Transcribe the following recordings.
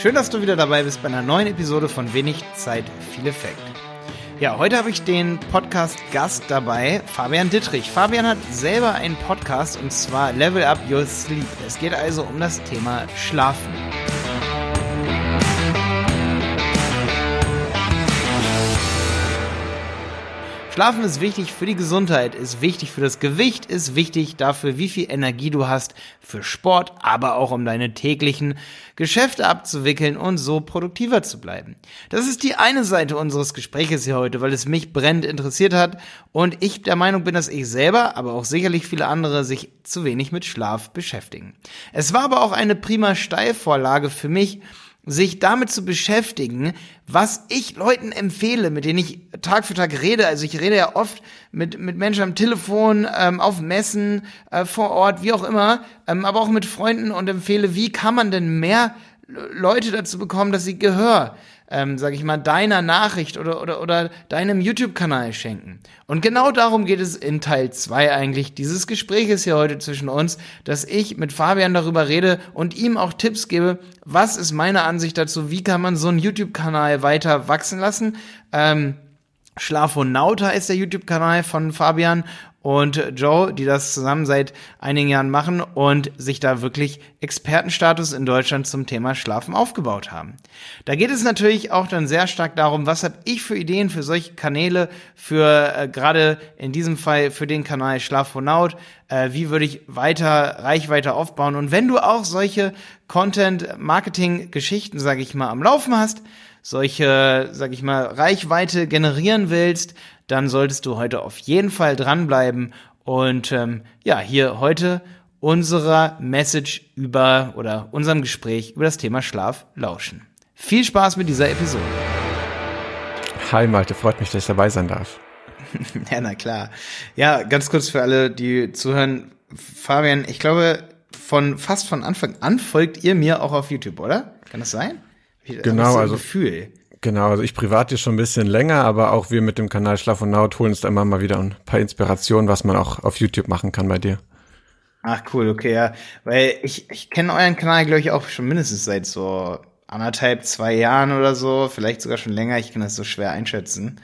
Schön, dass du wieder dabei bist bei einer neuen Episode von Wenig Zeit, viel Effekt. Ja, heute habe ich den Podcast-Gast dabei, Fabian Dittrich. Fabian hat selber einen Podcast und zwar Level Up Your Sleep. Es geht also um das Thema Schlafen. Schlafen ist wichtig für die Gesundheit, ist wichtig für das Gewicht, ist wichtig dafür, wie viel Energie du hast für Sport, aber auch um deine täglichen Geschäfte abzuwickeln und so produktiver zu bleiben. Das ist die eine Seite unseres Gespräches hier heute, weil es mich brennend interessiert hat und ich der Meinung bin, dass ich selber, aber auch sicherlich viele andere sich zu wenig mit Schlaf beschäftigen. Es war aber auch eine prima Steilvorlage für mich, sich damit zu beschäftigen, was ich Leuten empfehle, mit denen ich Tag für Tag rede. Also ich rede ja oft mit Menschen am Telefon, auf Messen, vor Ort, wie auch immer, aber auch mit Freunden und empfehle, wie kann man denn mehr Leute dazu bekommen, dass sie Gehör, sag ich mal, deiner Nachricht oder deinem YouTube-Kanal schenken. Und genau darum geht es in Teil 2 eigentlich. Dieses Gespräch ist hier heute zwischen uns, dass ich mit Fabian darüber rede und ihm auch Tipps gebe, was ist meine Ansicht dazu, wie kann man so einen YouTube-Kanal weiter wachsen lassen. Schlafonaut heißt der YouTube-Kanal von Fabian und Joe, die das zusammen seit einigen Jahren machen und sich da wirklich Expertenstatus in Deutschland zum Thema Schlafen aufgebaut haben. Da geht es natürlich auch dann sehr stark darum, was habe ich für Ideen für solche Kanäle, für gerade in diesem Fall für den Kanal Schlafonaut, wie würde ich weiter Reichweite aufbauen. Und wenn du auch solche Content-Marketing-Geschichten, sage ich mal, am Laufen hast, solche, sag ich mal, Reichweite generieren willst, dann solltest du heute auf jeden Fall dranbleiben und hier heute unserer Message oder unserem Gespräch über das Thema Schlaf lauschen. Viel Spaß mit dieser Episode. Hi Malte, freut mich, dass ich dabei sein darf. Ja, na klar. Ja, ganz kurz für alle, die zuhören. Fabian, ich glaube, fast von Anfang an folgt ihr mir auch auf YouTube, oder? Kann das sein? Genau, also Gefühl. Genau, also ich privat hier schon ein bisschen länger, aber auch wir mit dem Kanal Schlafonaut holen uns da immer mal wieder ein paar Inspirationen, was man auch auf YouTube machen kann bei dir. Ach cool, okay, ja, weil ich kenne euren Kanal, glaube ich, auch schon mindestens seit so 1,5, 2 Jahren oder so, vielleicht sogar schon länger, ich kann das so schwer einschätzen.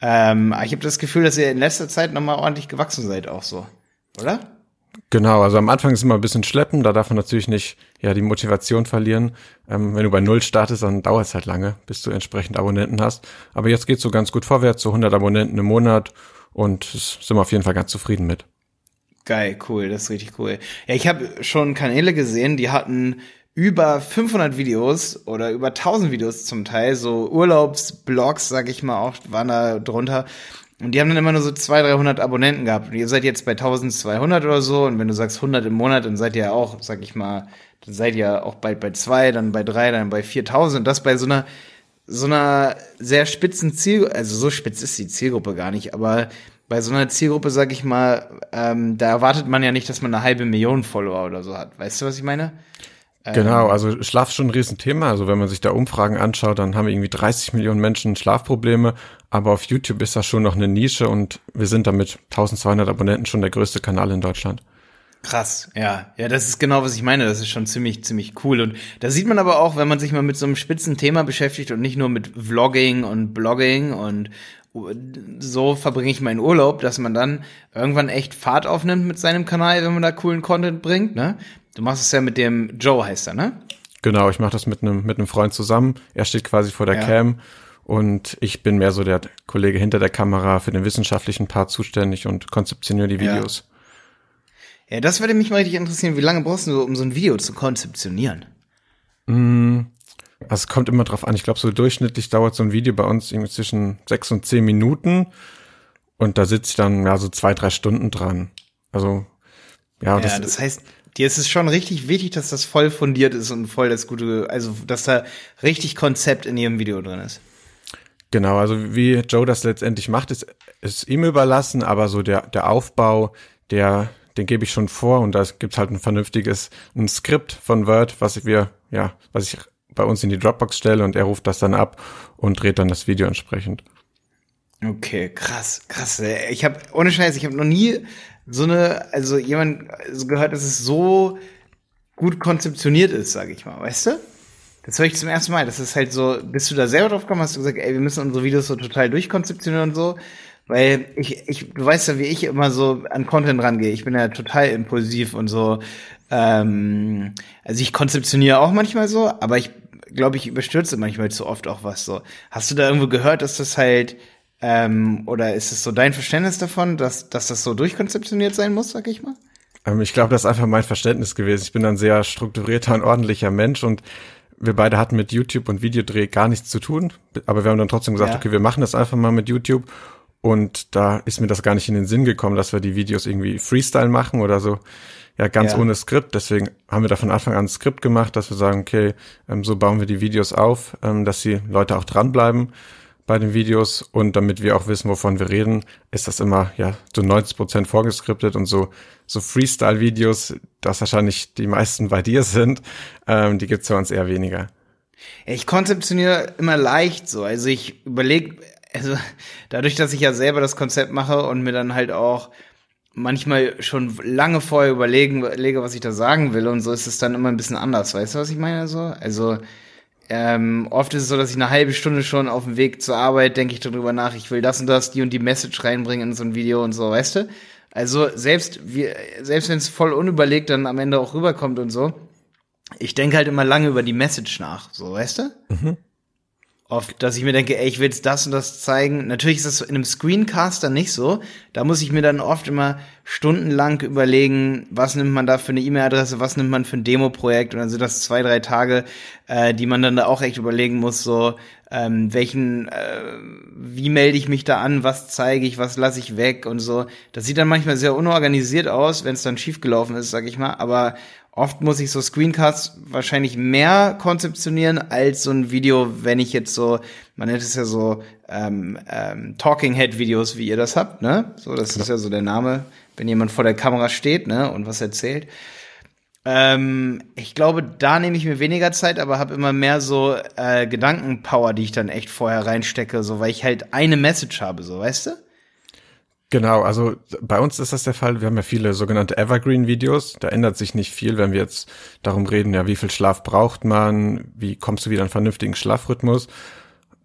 Aber ich habe das Gefühl, dass ihr in letzter Zeit nochmal ordentlich gewachsen seid auch so, oder? Genau, also am Anfang ist immer ein bisschen schleppen, da darf man natürlich nicht die Motivation verlieren. Wenn du bei 0 startest, dann dauert es halt lange, bis du entsprechend Abonnenten hast. Aber jetzt geht's so ganz gut vorwärts, so 100 Abonnenten im Monat und sind wir auf jeden Fall ganz zufrieden mit. Geil, cool, das ist richtig cool. Ja, ich habe schon Kanäle gesehen, die hatten über 500 Videos oder über 1000 Videos zum Teil, so Urlaubsblogs, sag ich mal auch, waren da drunter. Und die haben dann immer nur so 200, 300 Abonnenten gehabt. Und ihr seid jetzt bei 1200 oder so. Und wenn du sagst 100 im Monat, dann seid ihr ja auch, sag ich mal, dann seid ihr auch bald bei 2, dann bei 3, dann bei 4000. Und das bei so einer sehr spitzen Zielgruppe, also so spitz ist die Zielgruppe gar nicht, aber bei so einer Zielgruppe, sag ich mal, da erwartet man ja nicht, dass man 500.000 Follower oder so hat. Weißt du, was ich meine? Genau, also Schlaf ist schon ein Riesenthema. Also wenn man sich da Umfragen anschaut, dann haben irgendwie 30 Millionen Menschen Schlafprobleme. Aber auf YouTube ist das schon noch eine Nische und wir sind da mit 1200 Abonnenten schon der größte Kanal in Deutschland. Krass, ja. Ja, das ist genau, was ich meine. Das ist schon ziemlich, ziemlich cool. Und da sieht man aber auch, wenn man sich mal mit so einem spitzen Thema beschäftigt und nicht nur mit Vlogging und Blogging und so verbringe ich meinen Urlaub, dass man dann irgendwann echt Fahrt aufnimmt mit seinem Kanal, wenn man da coolen Content bringt, ne? Du machst es ja mit dem Joe, heißt er, ne? Genau, ich mache das mit einem Freund zusammen. Er steht quasi vor der Cam und ich bin mehr so der Kollege hinter der Kamera für den wissenschaftlichen Part zuständig und konzeptioniere die Videos. Ja, das würde mich mal richtig interessieren. Wie lange brauchst du so, um so ein Video zu konzeptionieren? Also es kommt immer drauf an. Ich glaube, so durchschnittlich dauert so ein Video bei uns irgendwie zwischen 6 und 10 Minuten und da sitze ich dann so 2, 3 Stunden dran. Also das heißt, dir ist es schon richtig wichtig, dass das voll fundiert ist und voll das gute, also dass da richtig Konzept in jedem Video drin ist. Genau, also wie Joe das letztendlich macht, ist ihm überlassen, aber so der Aufbau, den gebe ich schon vor und da gibt's halt ein Skript von Word, was ich bei uns in die Dropbox stelle und er ruft das dann ab und dreht dann das Video entsprechend. Okay, krass. Ich habe ohne Scheiß, noch nie jemand gehört, dass es so gut konzeptioniert ist, sage ich mal, weißt du? Das höre ich zum ersten Mal. Das ist halt so, bist du da selber drauf gekommen, hast du gesagt, ey, wir müssen unsere Videos so total durchkonzeptionieren und so. Weil du weißt ja, wie ich immer so an Content rangehe. Ich bin ja total impulsiv und so. Also ich konzeptioniere auch manchmal so, aber ich glaube, ich überstürze manchmal zu oft auch was so. Hast du da irgendwo gehört, dass das halt, oder ist es so dein Verständnis davon, dass das so durchkonzeptioniert sein muss, sag ich mal? Ich glaube, das ist einfach mein Verständnis gewesen. Ich bin ein sehr strukturierter und ordentlicher Mensch und wir beide hatten mit YouTube und Videodreh gar nichts zu tun. Aber wir haben dann trotzdem gesagt, Okay, wir machen das einfach mal mit YouTube. Und da ist mir das gar nicht in den Sinn gekommen, dass wir die Videos irgendwie Freestyle machen oder so. Ja, ganz ohne Skript. Deswegen haben wir da von Anfang an ein Skript gemacht, dass wir sagen, okay, so bauen wir die Videos auf, dass die Leute auch dranbleiben bei den Videos. Und damit wir auch wissen, wovon wir reden, ist das immer so 90% vorgeskriptet. Und so Freestyle-Videos, das wahrscheinlich die meisten bei dir sind, die gibt's bei uns eher weniger. Ich konzeptioniere immer leicht so. Also ich überlege... Also dadurch, dass ich ja selber das Konzept mache und mir dann halt auch manchmal schon lange vorher überlege, was ich da sagen will und so, ist es dann immer ein bisschen anders. Weißt du, was ich meine? Also oft ist es so, dass ich eine halbe Stunde schon auf dem Weg zur Arbeit denke ich darüber nach, ich will das und das, die und die Message reinbringen in so ein Video und so, weißt du? Also selbst wenn es voll unüberlegt dann am Ende auch rüberkommt und so, ich denke halt immer lange über die Message nach, so, weißt du? Mhm. Oft, dass ich mir denke, ey, ich will jetzt das und das zeigen. Natürlich ist das in einem Screencaster nicht so. Da muss ich mir dann oft immer stundenlang überlegen, was nimmt man da für eine E-Mail-Adresse, was nimmt man für ein Demo-Projekt. Und dann sind das 2-3 Tage, die man dann da auch echt überlegen muss, so wie melde ich mich da an, was zeige ich, was lasse ich weg und so. Das sieht dann manchmal sehr unorganisiert aus, wenn es dann schiefgelaufen ist, sag ich mal. Aber oft muss ich so Screencasts wahrscheinlich mehr konzeptionieren als so ein Video, wenn ich jetzt so, man nennt es ja so Talking Head Videos, wie ihr das habt, ne? So, das ist ja so der Name, wenn jemand vor der Kamera steht, ne, und was erzählt. Ich glaube, da nehme ich mir weniger Zeit, aber habe immer mehr so Gedankenpower, die ich dann echt vorher reinstecke, so, weil ich halt eine Message habe, so, weißt du? Genau, also bei uns ist das der Fall. Wir haben ja viele sogenannte Evergreen-Videos. Da ändert sich nicht viel, wenn wir jetzt darum reden, ja, wie viel Schlaf braucht man, wie kommst du wieder an einen vernünftigen Schlafrhythmus.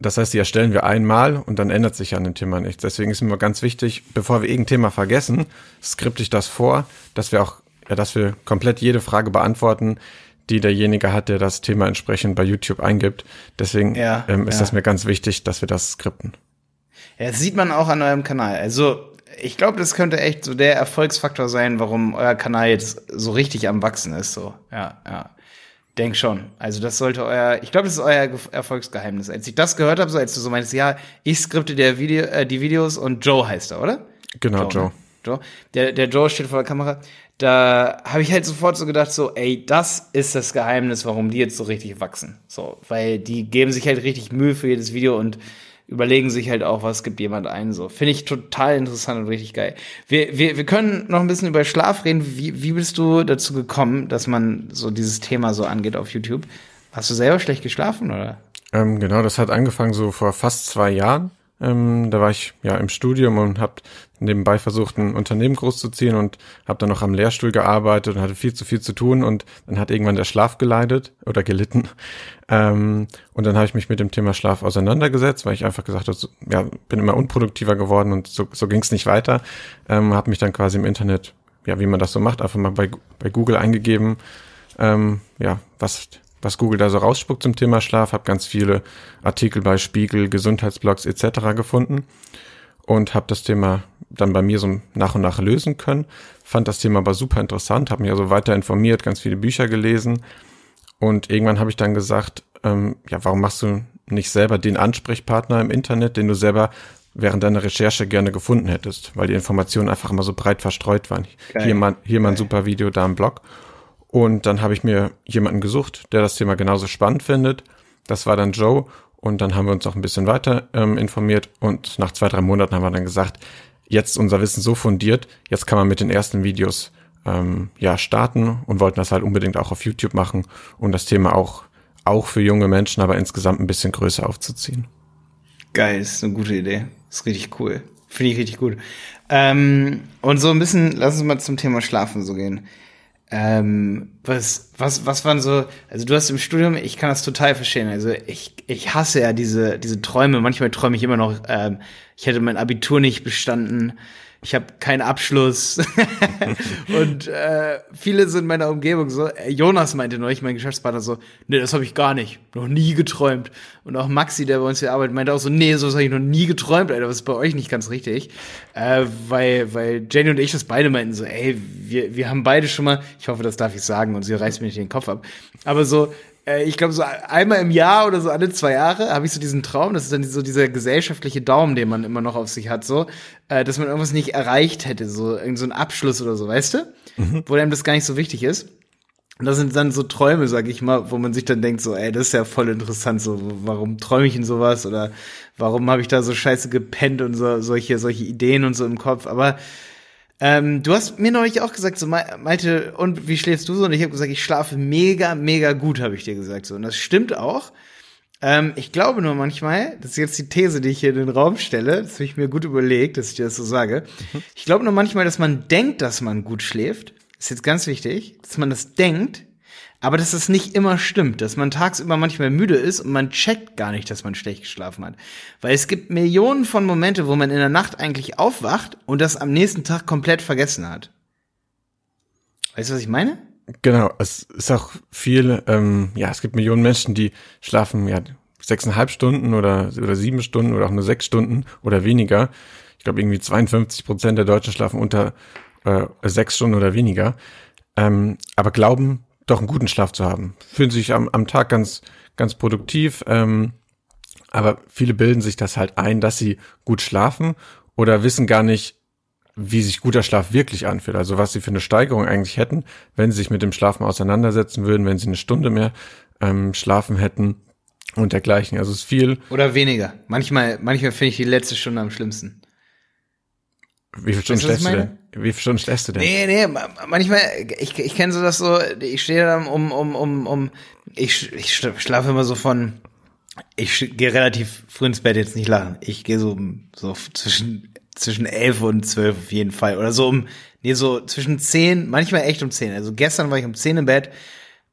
Das heißt, die erstellen wir einmal und dann ändert sich an dem Thema nichts. Deswegen ist mir ganz wichtig, bevor wir irgendein Thema vergessen, skripte ich das vor, dass wir auch, ja, dass wir komplett jede Frage beantworten, die derjenige hat, der das Thema entsprechend bei YouTube eingibt. Deswegen ist das mir ganz wichtig, dass wir das skripten. Ja, das sieht man auch an eurem Kanal. Also ich glaube, das könnte echt so der Erfolgsfaktor sein, warum euer Kanal jetzt so richtig am Wachsen ist. So, ja. Denk schon. Also das sollte ich glaube, das ist euer Erfolgsgeheimnis. Als ich das gehört habe, so als du so meinst, ja, ich skripte die Videos und Joe heißt er, oder? Genau, Joe. Joe. Der Joe steht vor der Kamera. Da habe ich halt sofort so gedacht, so, ey, das ist das Geheimnis, warum die jetzt so richtig wachsen. So, weil die geben sich halt richtig Mühe für jedes Video und überlegen sich halt auch, was gibt jemand ein, so. Finde ich total interessant und richtig geil. Wir können noch ein bisschen über Schlaf reden. Wie bist du dazu gekommen, dass man so dieses Thema so angeht auf YouTube? Hast du selber schlecht geschlafen, oder? Genau, das hat angefangen so vor fast 2 Jahren. Da war ich ja im Studium und habe nebenbei versucht, ein Unternehmen großzuziehen und habe dann noch am Lehrstuhl gearbeitet und hatte viel zu tun und dann hat irgendwann der Schlaf gelitten. Und dann habe ich mich mit dem Thema Schlaf auseinandergesetzt, weil ich einfach gesagt habe, bin immer unproduktiver geworden und so ging es nicht weiter. Habe mich dann quasi im Internet, ja, wie man das so macht, einfach mal bei Google eingegeben, was Google da so rausspuckt zum Thema Schlaf, habe ganz viele Artikel bei Spiegel, Gesundheitsblogs etc. gefunden und habe das Thema dann bei mir so nach und nach lösen können. Fand das Thema aber super interessant, habe mich also weiter informiert, ganz viele Bücher gelesen und irgendwann habe ich dann gesagt, warum machst du nicht selber den Ansprechpartner im Internet, den du selber während deiner Recherche gerne gefunden hättest, weil die Informationen einfach immer so breit verstreut waren. Geil. Hier mal ein super Video, da ein Blog. Und dann habe ich mir jemanden gesucht, der das Thema genauso spannend findet. Das war dann Joe. Und dann haben wir uns noch ein bisschen weiter informiert. Und nach 2-3 Monaten haben wir dann gesagt, jetzt ist unser Wissen so fundiert, jetzt kann man mit den ersten Videos starten und wollten das halt unbedingt auch auf YouTube machen und das Thema auch für junge Menschen, aber insgesamt ein bisschen größer aufzuziehen. Geil, ist eine gute Idee. Ist richtig cool. Finde ich richtig gut. Und so ein bisschen, lass uns mal zum Thema Schlafen so gehen. Was waren so, also du hast im Studium, ich kann das total verstehen, also ich hasse ja diese Träume, manchmal träume ich immer noch, ich hätte mein Abitur nicht bestanden, ich habe keinen Abschluss und viele sind in meiner Umgebung so, Jonas meinte neulich, mein Geschäftspartner, so, nee, das habe ich gar nicht, noch nie geträumt, und auch Maxi, der bei uns hier arbeitet, meinte auch so, nee, sowas habe ich noch nie geträumt, Alter, was ist bei euch nicht ganz richtig, weil Jenny und ich das beide meinten, so, ey, wir haben beide schon mal, ich hoffe, das darf ich sagen und sie reißt mir nicht den Kopf ab, aber so, ich glaube, so einmal im Jahr oder so alle 2 Jahre habe ich so diesen Traum, das ist dann so dieser gesellschaftliche Daumen, den man immer noch auf sich hat, so, dass man irgendwas nicht erreicht hätte, so irgend so einen Abschluss oder so, weißt du? Mhm. Wo einem das gar nicht so wichtig ist. Und das sind dann so Träume, sag ich mal, wo man sich dann denkt, so, ey, das ist ja voll interessant, so, warum träume ich in sowas oder warum habe ich da so scheiße gepennt und so, solche Ideen und so im Kopf, aber du hast mir neulich auch gesagt, so, Malte, und wie schläfst du so? Und ich habe gesagt, ich schlafe mega, mega gut, habe ich dir gesagt. So. Und das stimmt auch. Ich glaube nur manchmal, das ist jetzt die These, die ich hier in den Raum stelle, das habe ich mir gut überlegt, dass ich dir das so sage. Ich glaube nur manchmal, dass man denkt, dass man gut schläft. Ist jetzt ganz wichtig, dass man das denkt, aber dass das nicht immer stimmt, dass man tagsüber manchmal müde ist und man checkt gar nicht, dass man schlecht geschlafen hat. Weil es gibt Millionen von Momente, wo man in der Nacht eigentlich aufwacht und das am nächsten Tag komplett vergessen hat. Weißt du, was ich meine? Genau, es ist auch viel, es gibt Millionen Menschen, die schlafen ja 6,5 Stunden oder 7 Stunden oder auch nur 6 Stunden oder weniger. Ich glaube, irgendwie 52% der Deutschen schlafen unter 6 Stunden oder weniger. Aber glauben, doch einen guten Schlaf zu haben. Fühlen sich am Tag ganz, ganz produktiv, aber viele bilden sich das halt ein, dass sie gut schlafen oder wissen gar nicht, wie sich guter Schlaf wirklich anfühlt, also was sie für eine Steigerung eigentlich hätten, wenn sie sich mit dem Schlafen auseinandersetzen würden, wenn sie eine Stunde mehr schlafen hätten und dergleichen. Also es ist viel. Oder weniger. Manchmal finde ich die letzte Stunde am schlimmsten. Wie viele Stunden schläfst du denn? Nee, manchmal, ich kenne so das so, ich stehe dann ich schlafe immer so von, ich gehe relativ früh ins Bett, jetzt nicht lachen, ich gehe so zwischen 11 und 12 auf jeden Fall, oder so zwischen 10, manchmal echt um 10, also gestern war ich um 10 im Bett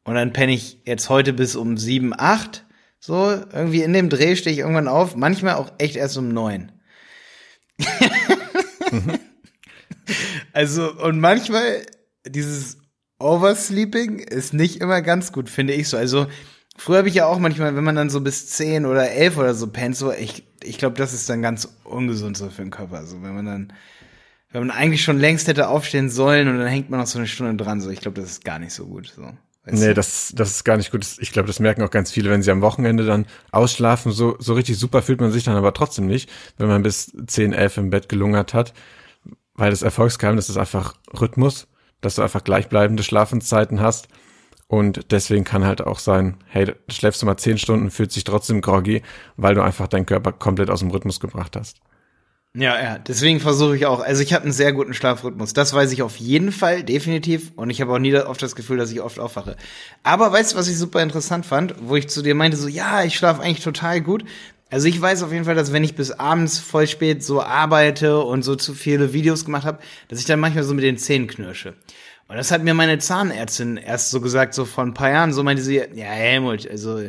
und dann penne ich jetzt heute bis um 7, 8, so, irgendwie in dem Dreh stehe ich irgendwann auf, manchmal auch echt erst um 9. Also, und manchmal dieses Oversleeping ist nicht immer ganz gut, finde ich so. Also, früher habe ich ja auch manchmal, wenn man dann so bis 10 oder 11 oder so pennt, so, ich glaube, das ist dann ganz ungesund so für den Körper. Also, wenn man eigentlich schon längst hätte aufstehen sollen und dann hängt man noch so eine Stunde dran, so, ich glaube, das ist gar nicht so gut, so. Nee, das ist gar nicht gut. Ich glaube, das merken auch ganz viele, wenn sie am Wochenende dann ausschlafen. So richtig super fühlt man sich dann aber trotzdem nicht, wenn man bis 10, 11 im Bett gelungert hat. Weil das Erfolgsgeheimnis ist einfach Rhythmus, dass du einfach gleichbleibende Schlafenszeiten hast. Und deswegen kann halt auch sein, hey, schläfst du mal 10 Stunden, fühlt sich trotzdem groggy, weil du einfach deinen Körper komplett aus dem Rhythmus gebracht hast. Ja, deswegen versuche ich auch. Also ich habe einen sehr guten Schlafrhythmus. Das weiß ich auf jeden Fall, definitiv. Und ich habe auch nie oft das Gefühl, dass ich oft aufwache. Aber weißt du, was ich super interessant fand? Wo ich zu dir meinte, so, ja, ich schlafe eigentlich total gut. Also ich weiß auf jeden Fall, dass wenn ich bis abends voll spät so arbeite und so zu viele Videos gemacht habe, dass ich dann manchmal so mit den Zähnen knirsche. Und das hat mir meine Zahnärztin erst so gesagt, so vor ein paar Jahren. So meinte sie, ja, Helmut, also,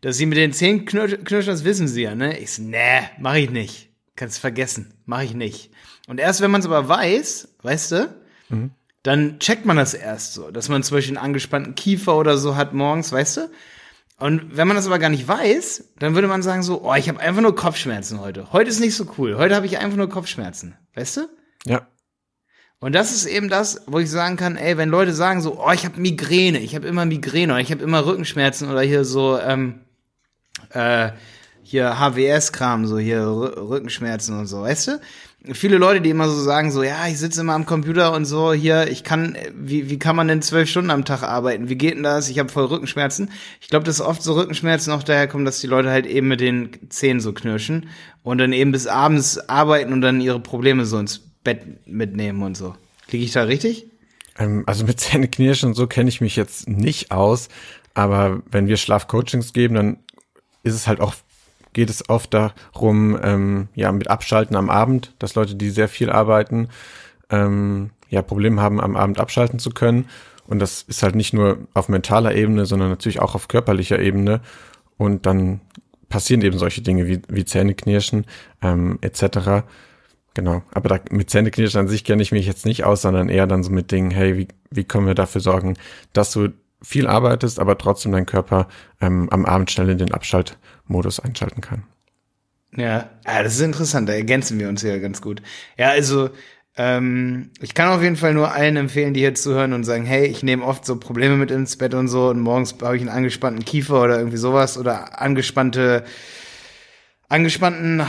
dass sie mit den Zähnen knirschen, das wissen sie ja, ne? Ich so, nee, mach ich nicht. Kannst vergessen, mache ich nicht. Und erst wenn man es aber weiß, weißt du, dann checkt man das erst so, dass man zum Beispiel einen angespannten Kiefer oder so hat morgens, weißt du. Und wenn man das aber gar nicht weiß, dann würde man sagen so, oh, ich habe einfach nur Kopfschmerzen heute. Heute ist nicht so cool, heute habe ich einfach nur Kopfschmerzen, weißt du? Ja. Und das ist eben das, wo ich sagen kann, ey, wenn Leute sagen so, oh, ich habe Migräne, ich habe immer Migräne oder ich habe immer Rückenschmerzen oder hier so, hier HWS-Kram, so hier Rückenschmerzen und so, weißt du? Viele Leute, die immer so sagen, so, ja, ich sitze immer am Computer und so, hier, wie kann man denn 12 Stunden am Tag arbeiten? Wie geht denn das? Ich habe voll Rückenschmerzen. Ich glaube, dass oft so Rückenschmerzen auch daher kommen, dass die Leute halt eben mit den Zähnen so knirschen und dann eben bis abends arbeiten und dann ihre Probleme so ins Bett mitnehmen und so. Liege ich da richtig? Also mit Zähne knirschen und so kenne ich mich jetzt nicht aus, aber wenn wir Schlafcoachings geben, dann ist es halt auch geht es oft darum, mit Abschalten am Abend, dass Leute, die sehr viel arbeiten, Probleme haben, am Abend abschalten zu können. Und das ist halt nicht nur auf mentaler Ebene, sondern natürlich auch auf körperlicher Ebene. Und dann passieren eben solche Dinge wie Zähneknirschen etc. Genau, aber mit Zähneknirschen an sich kenne ich mich jetzt nicht aus, sondern eher dann so mit Dingen, hey, wie können wir dafür sorgen, dass du viel arbeitest, aber trotzdem dein Körper am Abend schnell in den Abschaltmodus einschalten kann. Ja, das ist interessant, da ergänzen wir uns ja ganz gut. Ja, also ich kann auf jeden Fall nur allen empfehlen, die hier zuhören und sagen, hey, ich nehme oft so Probleme mit ins Bett und so und morgens habe ich einen angespannten Kiefer oder irgendwie sowas oder angespannten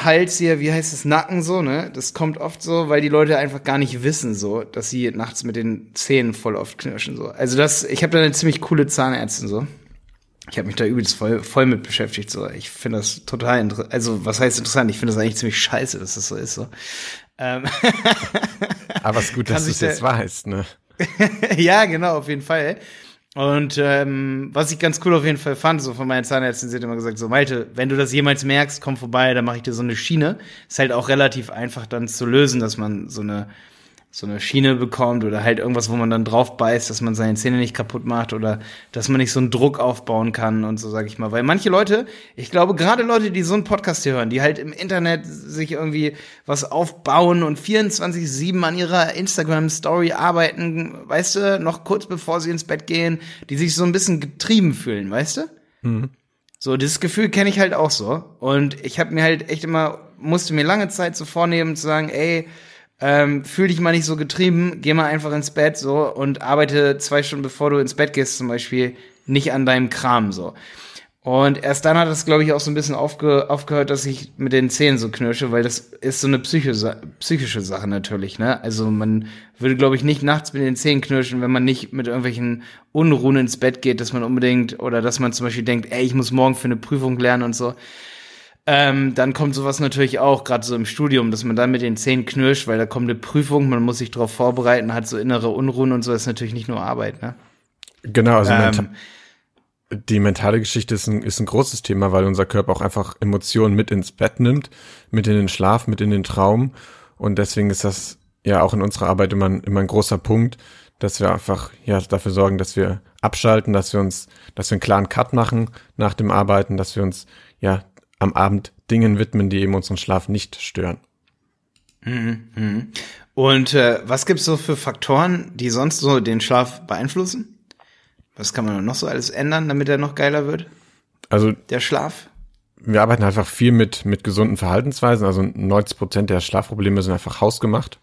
Hals hier, wie heißt das, Nacken so, ne? Das kommt oft so, weil die Leute einfach gar nicht wissen so, dass sie nachts mit den Zähnen voll oft knirschen so. Also ich habe da eine ziemlich coole Zahnärztin so. Ich habe mich da übelst voll mit beschäftigt so. Ich finde das total interessant. Also, was heißt interessant? Ich finde das eigentlich ziemlich scheiße, dass das so ist so. Aber es ist gut, dass du es jetzt weißt, ne? Ja, genau, auf jeden Fall. Und was ich ganz cool auf jeden Fall fand, so von meinen Zahnärzten, sie hat immer gesagt, so Malte, wenn du das jemals merkst, komm vorbei, dann mache ich dir so eine Schiene. Ist halt auch relativ einfach dann zu lösen, dass man so eine Schiene bekommt oder halt irgendwas, wo man dann drauf beißt, dass man seine Zähne nicht kaputt macht oder dass man nicht so einen Druck aufbauen kann und so, sag ich mal. Weil manche Leute, ich glaube, gerade Leute, die so einen Podcast hier hören, die halt im Internet sich irgendwie was aufbauen und 24/7 an ihrer Instagram-Story arbeiten, weißt du, noch kurz bevor sie ins Bett gehen, die sich so ein bisschen getrieben fühlen, weißt du? Mhm. So, dieses Gefühl kenne ich halt auch so. Und ich habe mir halt echt musste mir lange Zeit so vornehmen, zu sagen, ey, fühl dich mal nicht so getrieben, geh mal einfach ins Bett so und arbeite 2 Stunden, bevor du ins Bett gehst zum Beispiel, nicht an deinem Kram so. Und erst dann hat das, glaube ich, auch so ein bisschen aufgehört, dass ich mit den Zähnen so knirsche, weil das ist so eine psychische Sache natürlich, ne? Also man würde, glaube ich, nicht nachts mit den Zähnen knirschen, wenn man nicht mit irgendwelchen Unruhen ins Bett geht, dass man unbedingt oder dass man zum Beispiel denkt, ey, ich muss morgen für eine Prüfung lernen und so. Dann kommt sowas natürlich auch, gerade so im Studium, dass man dann mit den Zähnen knirscht, weil da kommt eine Prüfung, man muss sich darauf vorbereiten, hat so innere Unruhen und so, das ist natürlich nicht nur Arbeit, ne? Genau, also die mentale Geschichte ist ein großes Thema, weil unser Körper auch einfach Emotionen mit ins Bett nimmt, mit in den Schlaf, mit in den Traum, und deswegen ist das ja auch in unserer Arbeit immer ein großer Punkt, dass wir einfach ja dafür sorgen, dass wir abschalten, dass wir einen klaren Cut machen nach dem Arbeiten, dass wir uns ja am Abend Dingen widmen, die eben unseren Schlaf nicht stören. Mhm. Und was gibt's so für Faktoren, die sonst so den Schlaf beeinflussen? Was kann man noch so alles ändern, damit er noch geiler wird? Also der Schlaf? Wir arbeiten einfach viel mit gesunden Verhaltensweisen. Also 90% der Schlafprobleme sind einfach hausgemacht,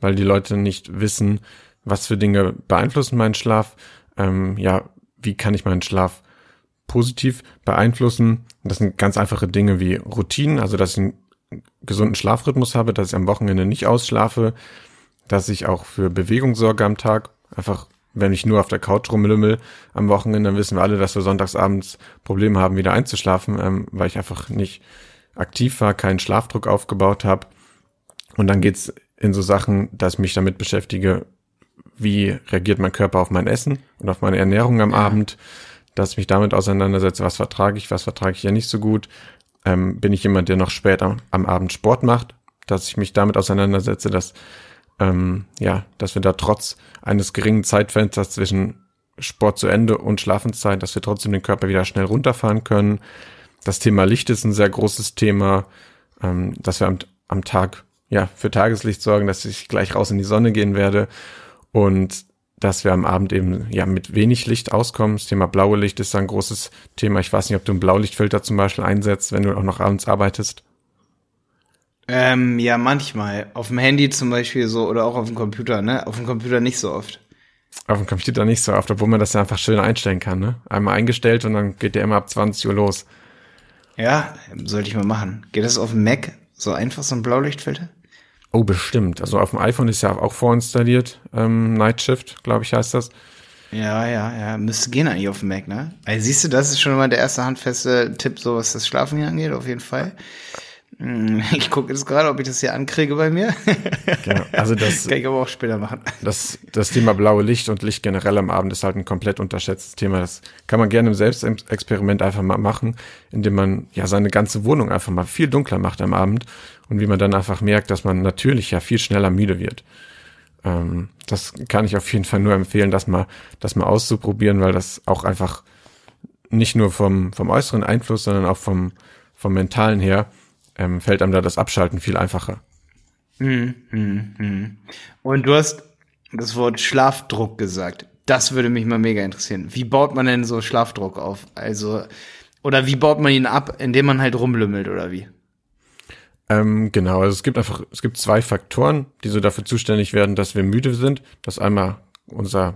weil die Leute nicht wissen, was für Dinge beeinflussen meinen Schlaf. Wie kann ich meinen Schlaf positiv beeinflussen? Das sind ganz einfache Dinge wie Routinen, also dass ich einen gesunden Schlafrhythmus habe, dass ich am Wochenende nicht ausschlafe, dass ich auch für Bewegung sorge am Tag. Einfach, wenn ich nur auf der Couch rumlümmel am Wochenende, dann wissen wir alle, dass wir sonntagsabends Probleme haben, wieder einzuschlafen, weil ich einfach nicht aktiv war, keinen Schlafdruck aufgebaut habe. Und dann geht's in so Sachen, dass ich mich damit beschäftige, wie reagiert mein Körper auf mein Essen und auf meine Ernährung am Abend, dass ich mich damit auseinandersetze, was vertrage ich ja nicht so gut. Bin ich jemand, der noch spät am Abend Sport macht, dass ich mich damit auseinandersetze, dass wir da trotz eines geringen Zeitfensters zwischen Sport zu Ende und Schlafenszeit, dass wir trotzdem den Körper wieder schnell runterfahren können. Das Thema Licht ist ein sehr großes Thema, dass wir am Tag für Tageslicht sorgen, dass ich gleich raus in die Sonne gehen werde und dass wir am Abend eben mit wenig Licht auskommen. Das Thema blaue Licht ist ein großes Thema. Ich weiß nicht, ob du einen Blaulichtfilter zum Beispiel einsetzt, wenn du auch noch abends arbeitest. Ja, manchmal. Auf dem Handy zum Beispiel so oder auch auf dem Computer, ne? Auf dem Computer nicht so oft. Auf dem Computer nicht so oft, obwohl man das ja einfach schön einstellen kann, ne? Einmal eingestellt und dann geht der immer ab 20 Uhr los. Ja, sollte ich mal machen. Geht das auf dem Mac so einfach, so ein Blaulichtfilter? Oh, bestimmt. Also auf dem iPhone ist ja auch vorinstalliert. Night Shift, glaube ich, heißt das. Ja. Müsste gehen eigentlich auf dem Mac, ne? Also siehst du, das ist schon mal der erste handfeste Tipp, so was das Schlafen hier angeht, auf jeden Fall. Ich gucke jetzt gerade, ob ich das hier ankriege bei mir. Genau. Also das kann ich aber auch später machen. Das Thema blaue Licht und Licht generell am Abend ist halt ein komplett unterschätztes Thema. Das kann man gerne im Selbstexperiment einfach mal machen, indem man seine ganze Wohnung einfach mal viel dunkler macht am Abend und wie man dann einfach merkt, dass man natürlich viel schneller müde wird. Das kann ich auf jeden Fall nur empfehlen, das mal auszuprobieren, weil das auch einfach nicht nur vom äußeren Einfluss, sondern auch vom mentalen her fällt einem da das Abschalten viel einfacher. Und du hast das Wort Schlafdruck gesagt. Das würde mich mal mega interessieren. Wie baut man denn so Schlafdruck auf? Also, oder wie baut man ihn ab, indem man halt rumlümmelt oder wie? Genau, also es gibt zwei Faktoren, die so dafür zuständig werden, dass wir müde sind. Das ist einmal unsere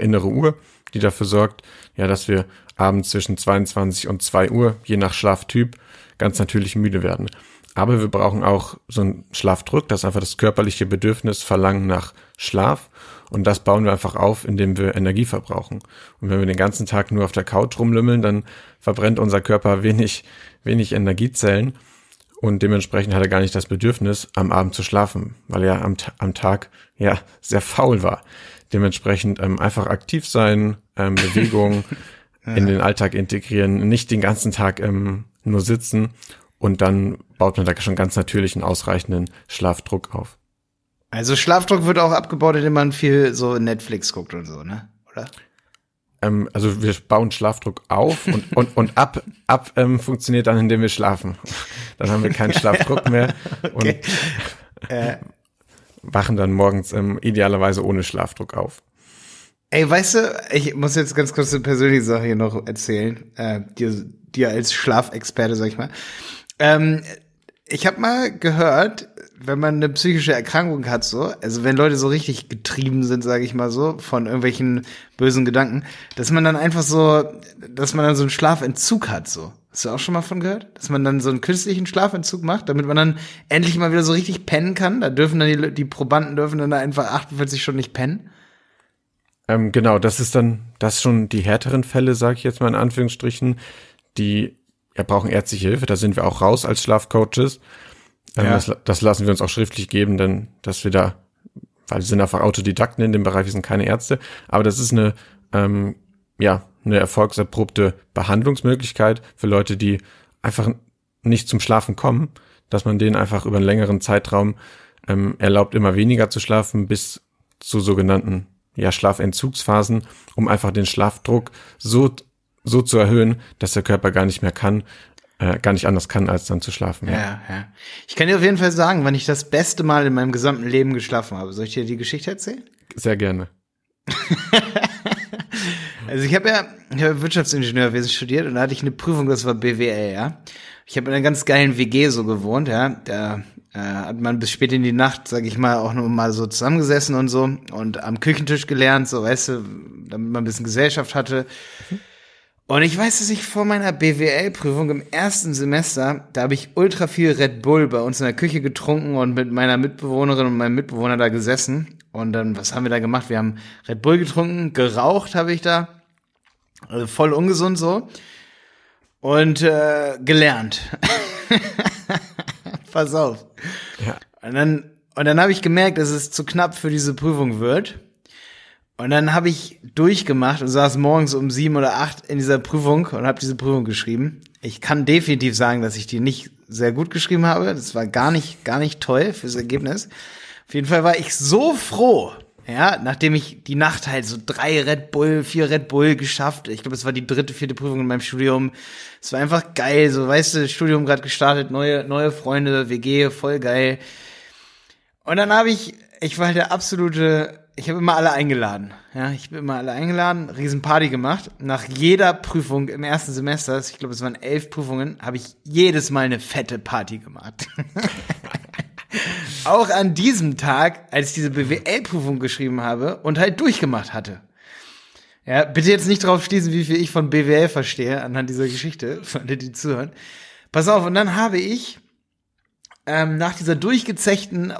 innere Uhr, die dafür sorgt, ja, dass wir abends zwischen 22 und 2 Uhr, je nach Schlaftyp, ganz natürlich müde werden. Aber wir brauchen auch so einen Schlafdruck, das ist einfach das körperliche Bedürfnis, Verlangen nach Schlaf. Und das bauen wir einfach auf, indem wir Energie verbrauchen. Und wenn wir den ganzen Tag nur auf der Couch rumlümmeln, dann verbrennt unser Körper wenig Energiezellen. Und dementsprechend hat er gar nicht das Bedürfnis, am Abend zu schlafen, weil er am Tag ja sehr faul war. Dementsprechend einfach aktiv sein, Bewegung in den Alltag integrieren, nicht den ganzen Tag nur sitzen. Und dann baut man da schon ganz natürlich einen ausreichenden Schlafdruck auf. Also Schlafdruck wird auch abgebaut, indem man viel so Netflix guckt und so, ne? Oder? Also wir bauen Schlafdruck auf und ab funktioniert dann, indem wir schlafen. Dann haben wir keinen Schlafdruck mehr okay. Und wachen dann morgens idealerweise ohne Schlafdruck auf. Ey, weißt du, ich muss jetzt ganz kurz eine persönliche Sache hier noch erzählen, dir als Schlafexperte, sag ich mal. Ich habe mal gehört, wenn man eine psychische Erkrankung hat, so, also wenn Leute so richtig getrieben sind, sage ich mal so, von irgendwelchen bösen Gedanken, dass man dann so einen Schlafentzug hat, so. Hast du auch schon mal von gehört? Dass man dann so einen künstlichen Schlafentzug macht, damit man dann endlich mal wieder so richtig pennen kann? Da dürfen dann die Probanden dann einfach 48 Stunden nicht pennen? Genau, das ist schon die härteren Fälle, sage ich jetzt mal in Anführungsstrichen, die brauchen ärztliche Hilfe, da sind wir auch raus als Schlafcoaches. Ja. Das lassen wir uns auch schriftlich geben, denn dass wir da, weil wir sind einfach Autodidakten in dem Bereich, wir sind keine Ärzte, aber das ist eine erfolgserprobte Behandlungsmöglichkeit für Leute, die einfach nicht zum Schlafen kommen, dass man denen einfach über einen längeren Zeitraum erlaubt, immer weniger zu schlafen bis zu sogenannten Schlafentzugsphasen, um einfach den Schlafdruck so zu erhöhen, dass der Körper gar nicht mehr kann, gar nicht anders kann, als dann zu schlafen. Ja. Ich kann dir auf jeden Fall sagen, wann ich das beste Mal in meinem gesamten Leben geschlafen habe. Soll ich dir die Geschichte erzählen? Sehr gerne. Also ich habe Wirtschaftsingenieurwesen studiert und da hatte ich eine Prüfung, das war BWL, ja. Ich habe in einer ganz geilen WG so gewohnt, ja. Da hat man bis spät in die Nacht, sag ich mal, auch noch mal so zusammengesessen und so und am Küchentisch gelernt, so, weißt du, damit man ein bisschen Gesellschaft hatte. Und ich weiß, dass ich vor meiner BWL-Prüfung im ersten Semester, da habe ich ultra viel Red Bull bei uns in der Küche getrunken und mit meiner Mitbewohnerin und meinem Mitbewohner da gesessen. Und dann, was haben wir da gemacht? Wir haben Red Bull getrunken, geraucht habe ich da, also voll ungesund so, und gelernt. Pass auf. Ja. Und dann habe ich gemerkt, dass es zu knapp für diese Prüfung wird. Und dann habe ich durchgemacht und saß morgens um 7 oder 8 in dieser Prüfung und habe diese Prüfung geschrieben. Ich kann definitiv sagen, dass ich die nicht sehr gut geschrieben habe. Das war gar nicht toll fürs Ergebnis. Auf jeden Fall war ich so froh, ja, nachdem ich die Nacht halt so 3 Red Bull, 4 Red Bull geschafft. Ich glaube, es war die 3., 4. Prüfung in meinem Studium. Es war einfach geil, so, weißt du, Studium gerade gestartet, neue Freunde, WG, voll geil. Und dann ich war halt der absolute... Ich habe immer alle eingeladen, Riesenparty gemacht. Nach jeder Prüfung im ersten Semester, ich glaube, es waren 11 Prüfungen, habe ich jedes Mal eine fette Party gemacht. Auch an diesem Tag, als ich diese BWL-Prüfung geschrieben habe und halt durchgemacht hatte. Ja, bitte jetzt nicht drauf schließen, wie viel ich von BWL verstehe, anhand dieser Geschichte, von denen die zuhören. Pass auf, und dann habe ich... nach der durchgelernten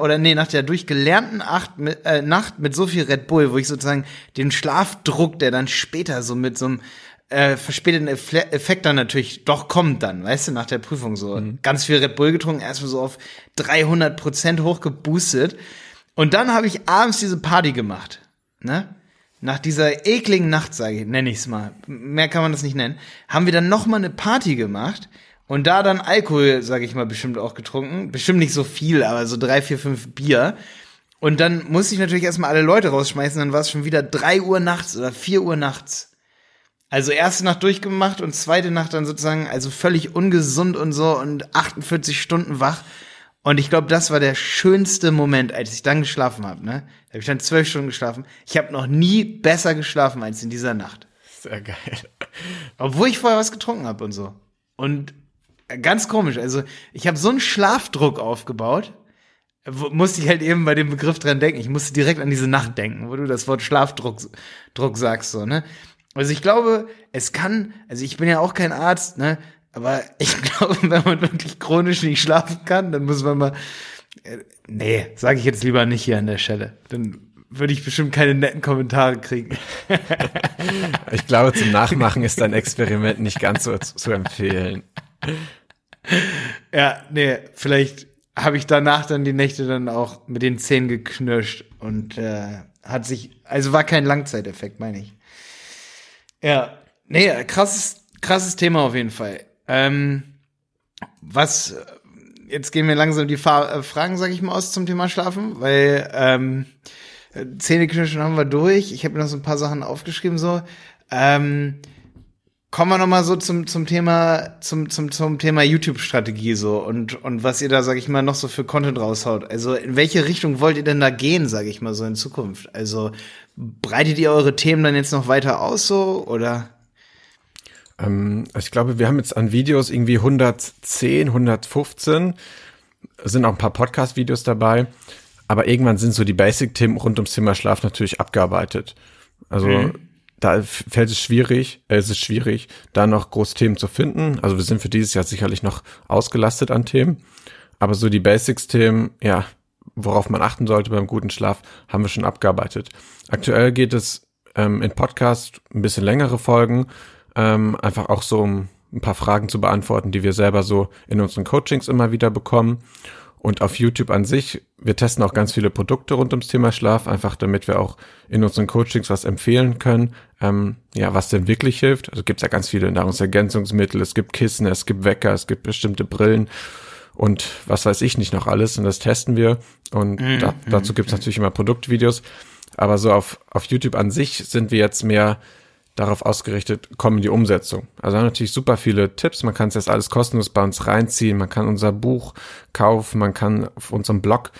Nacht mit so viel Red Bull, wo ich sozusagen den Schlafdruck, der dann später so mit so einem verspäteten Effekt dann natürlich doch kommt dann, weißt du, nach der Prüfung so. Mhm. Ganz viel Red Bull getrunken, erstmal so auf 300% hochgeboostet. Und dann habe ich abends diese Party gemacht, ne? Nach dieser ekligen Nacht, nenne ich es mal, mehr kann man das nicht nennen, haben wir dann nochmal eine Party gemacht. Und da dann Alkohol, sage ich mal, bestimmt auch getrunken. Bestimmt nicht so viel, aber so 3, 4, 5 Bier. Und dann musste ich natürlich erstmal alle Leute rausschmeißen, dann war es schon wieder 3 Uhr nachts oder 4 Uhr nachts. Also erste Nacht durchgemacht und zweite Nacht dann sozusagen, also völlig ungesund und so und 48 Stunden wach. Und ich glaube, das war der schönste Moment, als ich dann geschlafen habe. Ne? Da habe ich dann 12 Stunden geschlafen. Ich habe noch nie besser geschlafen als in dieser Nacht. Sehr geil. Obwohl ich vorher was getrunken habe und so. Und ganz komisch, also ich habe so einen Schlafdruck aufgebaut, musste ich halt eben bei dem Begriff dran denken. Ich musste direkt an diese Nacht denken, wo du das Wort Schlafdruck sagst, so, ne? Also ich glaube, es kann, also ich bin ja auch kein Arzt, ne? Aber ich glaube, wenn man wirklich chronisch nicht schlafen kann, dann muss man mal, nee, sage ich jetzt lieber nicht hier an der Stelle. Dann würde ich bestimmt keine netten Kommentare kriegen. Ich glaube, zum Nachmachen ist dein Experiment nicht ganz so zu empfehlen. Ja, nee, vielleicht habe ich danach dann die Nächte dann auch mit den Zähnen geknirscht und hat sich, also war kein Langzeiteffekt, meine ich. Ja, nee, krasses Thema auf jeden Fall. Was, jetzt gehen wir langsam die Fragen, sag ich mal, aus zum Thema Schlafen, weil Zähneknirschen haben wir durch. Ich habe mir noch so ein paar Sachen aufgeschrieben, so. Kommen wir nochmal so zum Thema Thema YouTube-Strategie so und was ihr da, sag ich mal, noch so für Content raushaut. Also in welche Richtung wollt ihr denn da gehen, sag ich mal, so in Zukunft? Also breitet ihr eure Themen dann jetzt noch weiter aus so oder? Ich glaube, wir haben jetzt an Videos irgendwie 110, 115, sind auch ein paar Podcast-Videos dabei, aber irgendwann sind so die Basic-Themen rund ums Thema Schlaf natürlich abgearbeitet. Also da fällt es schwierig, da noch große Themen zu finden. Also wir sind für dieses Jahr sicherlich noch ausgelastet an Themen. Aber so die Basics-Themen, ja, worauf man achten sollte beim guten Schlaf, haben wir schon abgearbeitet. Aktuell geht es in Podcast ein bisschen längere Folgen, einfach auch so um ein paar Fragen zu beantworten, die wir selber so in unseren Coachings immer wieder bekommen. Und auf YouTube an sich, wir testen auch ganz viele Produkte rund ums Thema Schlaf, einfach damit wir auch in unseren Coachings was empfehlen können, ja, was denn wirklich hilft. Also gibt's ja ganz viele Nahrungsergänzungsmittel, es gibt Kissen, es gibt Wecker, es gibt bestimmte Brillen und was weiß ich nicht noch alles. Und das testen wir und dazu gibt's natürlich immer Produktvideos. Aber so auf YouTube an sich sind wir jetzt mehr darauf ausgerichtet, kommen die Umsetzung. Also natürlich super viele Tipps. Man kann es jetzt alles kostenlos bei uns reinziehen. Man kann unser Buch kaufen. Man kann auf unserem Blog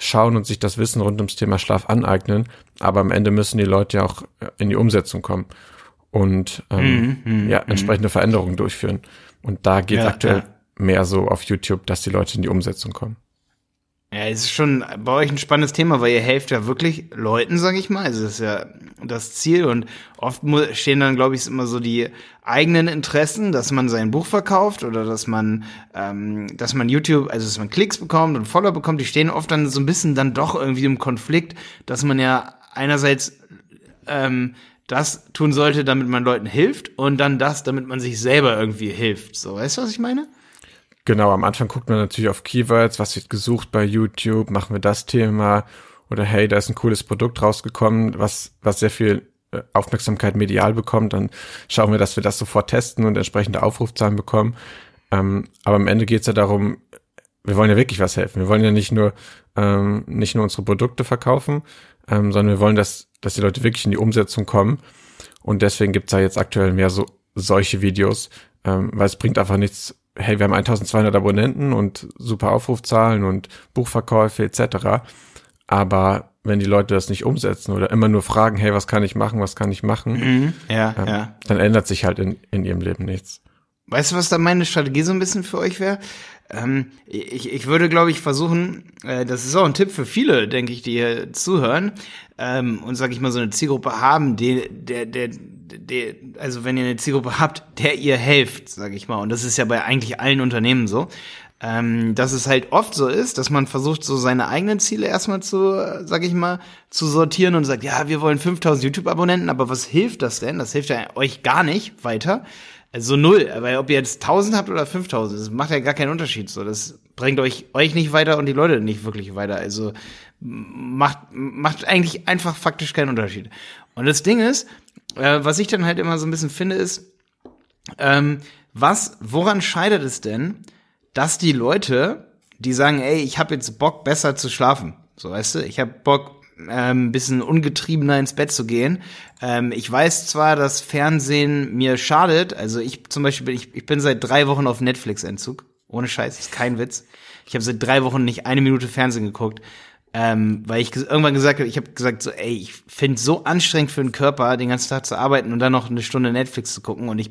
schauen und sich das Wissen rund ums Thema Schlaf aneignen. Aber am Ende müssen die Leute ja auch in die Umsetzung kommen und entsprechende Veränderungen durchführen. Und da geht es aktuell mehr so auf YouTube, dass die Leute in die Umsetzung kommen. Ja, es ist schon bei euch ein spannendes Thema, weil ihr helft ja wirklich Leuten, sag ich mal. Also das ist ja das Ziel und oft stehen dann, glaube ich, immer so die eigenen Interessen, dass man sein Buch verkauft oder dass man YouTube, also dass man Klicks bekommt und Follower bekommt, die stehen oft dann so ein bisschen dann doch irgendwie im Konflikt, dass man ja einerseits das tun sollte, damit man Leuten hilft und dann das, damit man sich selber irgendwie hilft. So, weißt du, was ich meine? Genau, am Anfang guckt man natürlich auf Keywords, was wird gesucht bei YouTube, machen wir das Thema oder hey, da ist ein cooles Produkt rausgekommen, was sehr viel Aufmerksamkeit medial bekommt, dann schauen wir, dass wir das sofort testen und entsprechende Aufrufzahlen bekommen. Aber am Ende geht es ja darum, wir wollen ja wirklich was helfen. Wir wollen ja nicht nur unsere Produkte verkaufen, sondern wir wollen, dass die Leute wirklich in die Umsetzung kommen. Und deswegen gibt es da jetzt aktuell mehr so solche Videos, weil es bringt einfach nichts, hey, wir haben 1200 Abonnenten und super Aufrufzahlen und Buchverkäufe etc. Aber wenn die Leute das nicht umsetzen oder immer nur fragen, hey, was kann ich machen, dann ändert sich halt in ihrem Leben nichts. Weißt du, was da meine Strategie so ein bisschen für euch wäre? Ich würde, glaube ich, versuchen, das ist auch ein Tipp für viele, denke ich, die hier zuhören und, sag ich mal, so eine Zielgruppe haben, also wenn ihr eine Zielgruppe habt, der ihr helft, sag ich mal, und das ist ja bei eigentlich allen Unternehmen so, dass es halt oft so ist, dass man versucht, so seine eigenen Ziele erstmal zu sortieren und sagt, ja, wir wollen 5000 YouTube-Abonnenten, aber was hilft das denn? Das hilft ja euch gar nicht weiter. Also null, weil ob ihr jetzt 1000 habt oder 5000, das macht ja gar keinen Unterschied. So, das bringt euch nicht weiter und die Leute nicht wirklich weiter. Also macht eigentlich einfach faktisch keinen Unterschied. Und das Ding ist, was ich dann halt immer so ein bisschen finde, ist, woran scheidet es denn, dass die Leute, die sagen, ey, ich habe jetzt Bock, besser zu schlafen, So, weißt du, ich habe Bock, ein bisschen ungetriebener ins Bett zu gehen. Ich weiß zwar, dass Fernsehen mir schadet. Also ich zum Beispiel, ich bin seit 3 Wochen auf Netflix-Entzug. Ohne Scheiß, ist kein Witz. Ich habe seit 3 Wochen nicht eine Minute Fernsehen geguckt, weil ich irgendwann gesagt habe, so, ey, ich finde so anstrengend für den Körper, den ganzen Tag zu arbeiten und dann noch eine Stunde Netflix zu gucken. Und ich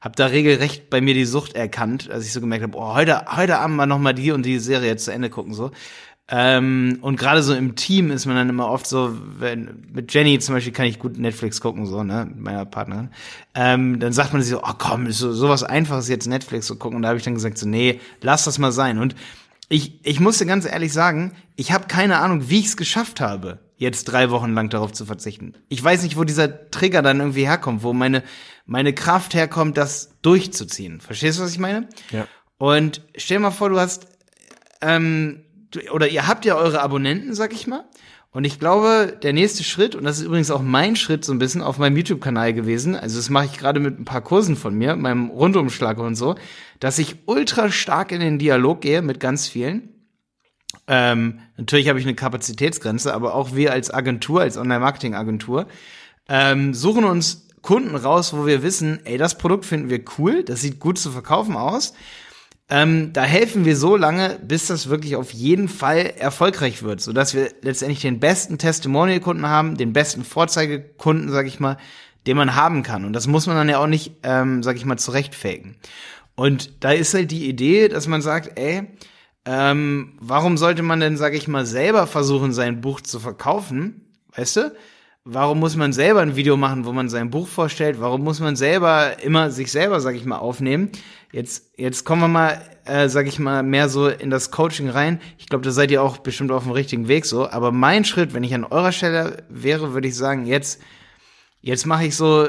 hab da regelrecht bei mir die Sucht erkannt, als ich so gemerkt habe, oh, heute Abend mal noch mal die und die Serie zu Ende gucken, so. Und gerade so im Team ist man dann immer oft so, mit Jenny zum Beispiel kann ich gut Netflix gucken, so, ne, mit meiner Partnerin. Dann sagt man sich so, oh komm, ist sowas Einfaches jetzt Netflix zu gucken. Und da habe ich dann gesagt so, nee, lass das mal sein. Und ich muss dir ganz ehrlich sagen, ich habe keine Ahnung, wie ich es geschafft habe, jetzt 3 Wochen lang darauf zu verzichten. Ich weiß nicht, wo dieser Trigger dann irgendwie herkommt, wo meine Kraft herkommt, das durchzuziehen. Verstehst du, was ich meine? Ja. Und stell dir mal vor, du hast, oder ihr habt ja eure Abonnenten, sag ich mal. Und ich glaube, der nächste Schritt, und das ist übrigens auch mein Schritt so ein bisschen auf meinem YouTube-Kanal gewesen, also das mache ich gerade mit ein paar Kursen von mir, meinem Rundumschlag und so, dass ich ultra stark in den Dialog gehe mit ganz vielen. Natürlich habe ich eine Kapazitätsgrenze, aber auch wir als Agentur, als Online-Marketing-Agentur, suchen uns Kunden raus, wo wir wissen, ey, das Produkt finden wir cool, das sieht gut zu verkaufen aus. Da helfen wir so lange, bis das wirklich auf jeden Fall erfolgreich wird, sodass wir letztendlich den besten Testimonial-Kunden haben, den besten Vorzeigekunden, sag ich mal, den man haben kann. Und das muss man dann ja auch nicht, sag ich mal, zurechtfaken. Und da ist halt die Idee, dass man sagt, ey, warum sollte man denn, sag ich mal, selber versuchen, sein Buch zu verkaufen, weißt du? Warum muss man selber ein Video machen, wo man sein Buch vorstellt? Warum muss man selber immer sich selber, sag ich mal, aufnehmen? Jetzt kommen wir mal, sag ich mal, mehr so in das Coaching rein. Ich glaube, da seid ihr auch bestimmt auf dem richtigen Weg so. Aber mein Schritt, wenn ich an eurer Stelle wäre, würde ich sagen, jetzt mache ich so,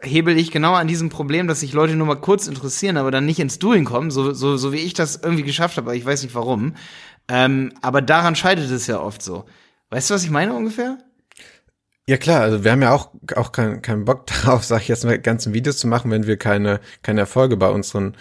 hebel ich genau an diesem Problem, dass sich Leute nur mal kurz interessieren, aber dann nicht ins Doing kommen, so wie ich das irgendwie geschafft habe, aber ich weiß nicht warum. Aber daran scheidet es ja oft so. Weißt du, was ich meine ungefähr? Ja klar, also wir haben ja auch keinen Bock darauf, sag ich jetzt mal, ganzen Videos zu machen, wenn wir keine Erfolge bei unseren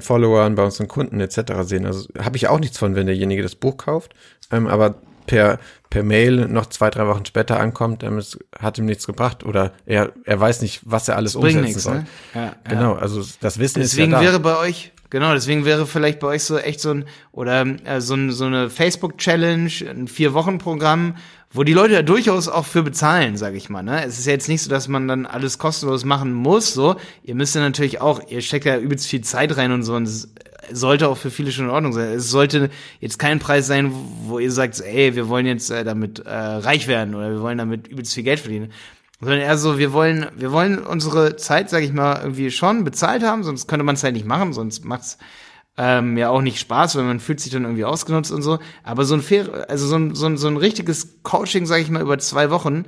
Followern, bei unseren Kunden etc. sehen. Also habe ich auch nichts von, wenn derjenige das Buch kauft, aber per Mail noch 2-3 Wochen später ankommt, es hat ihm nichts gebracht oder er weiß nicht, was er alles umsetzen soll. Ne? Ja, genau, ja. Also das Wissen deswegen ist ja da. Deswegen wäre vielleicht bei euch so echt so eine Facebook-Challenge, ein 4-Wochen-Programm, wo die Leute ja durchaus auch für bezahlen, sag ich mal, ne? Es ist ja jetzt nicht so, dass man dann alles kostenlos machen muss, so. Ihr müsst ja natürlich auch, ihr steckt ja übelst viel Zeit rein und so, und es sollte auch für viele schon in Ordnung sein. Es sollte jetzt kein Preis sein, wo ihr sagt, ey, wir wollen jetzt damit reich werden oder wir wollen damit übelst viel Geld verdienen. Sondern eher so, wir wollen unsere Zeit, sag ich mal, irgendwie schon bezahlt haben, sonst könnte man es halt nicht machen, sonst macht's ja auch nicht Spaß, weil man fühlt sich dann irgendwie ausgenutzt und so. Aber so ein fair, also so ein richtiges Coaching, sag ich mal, über 2 Wochen,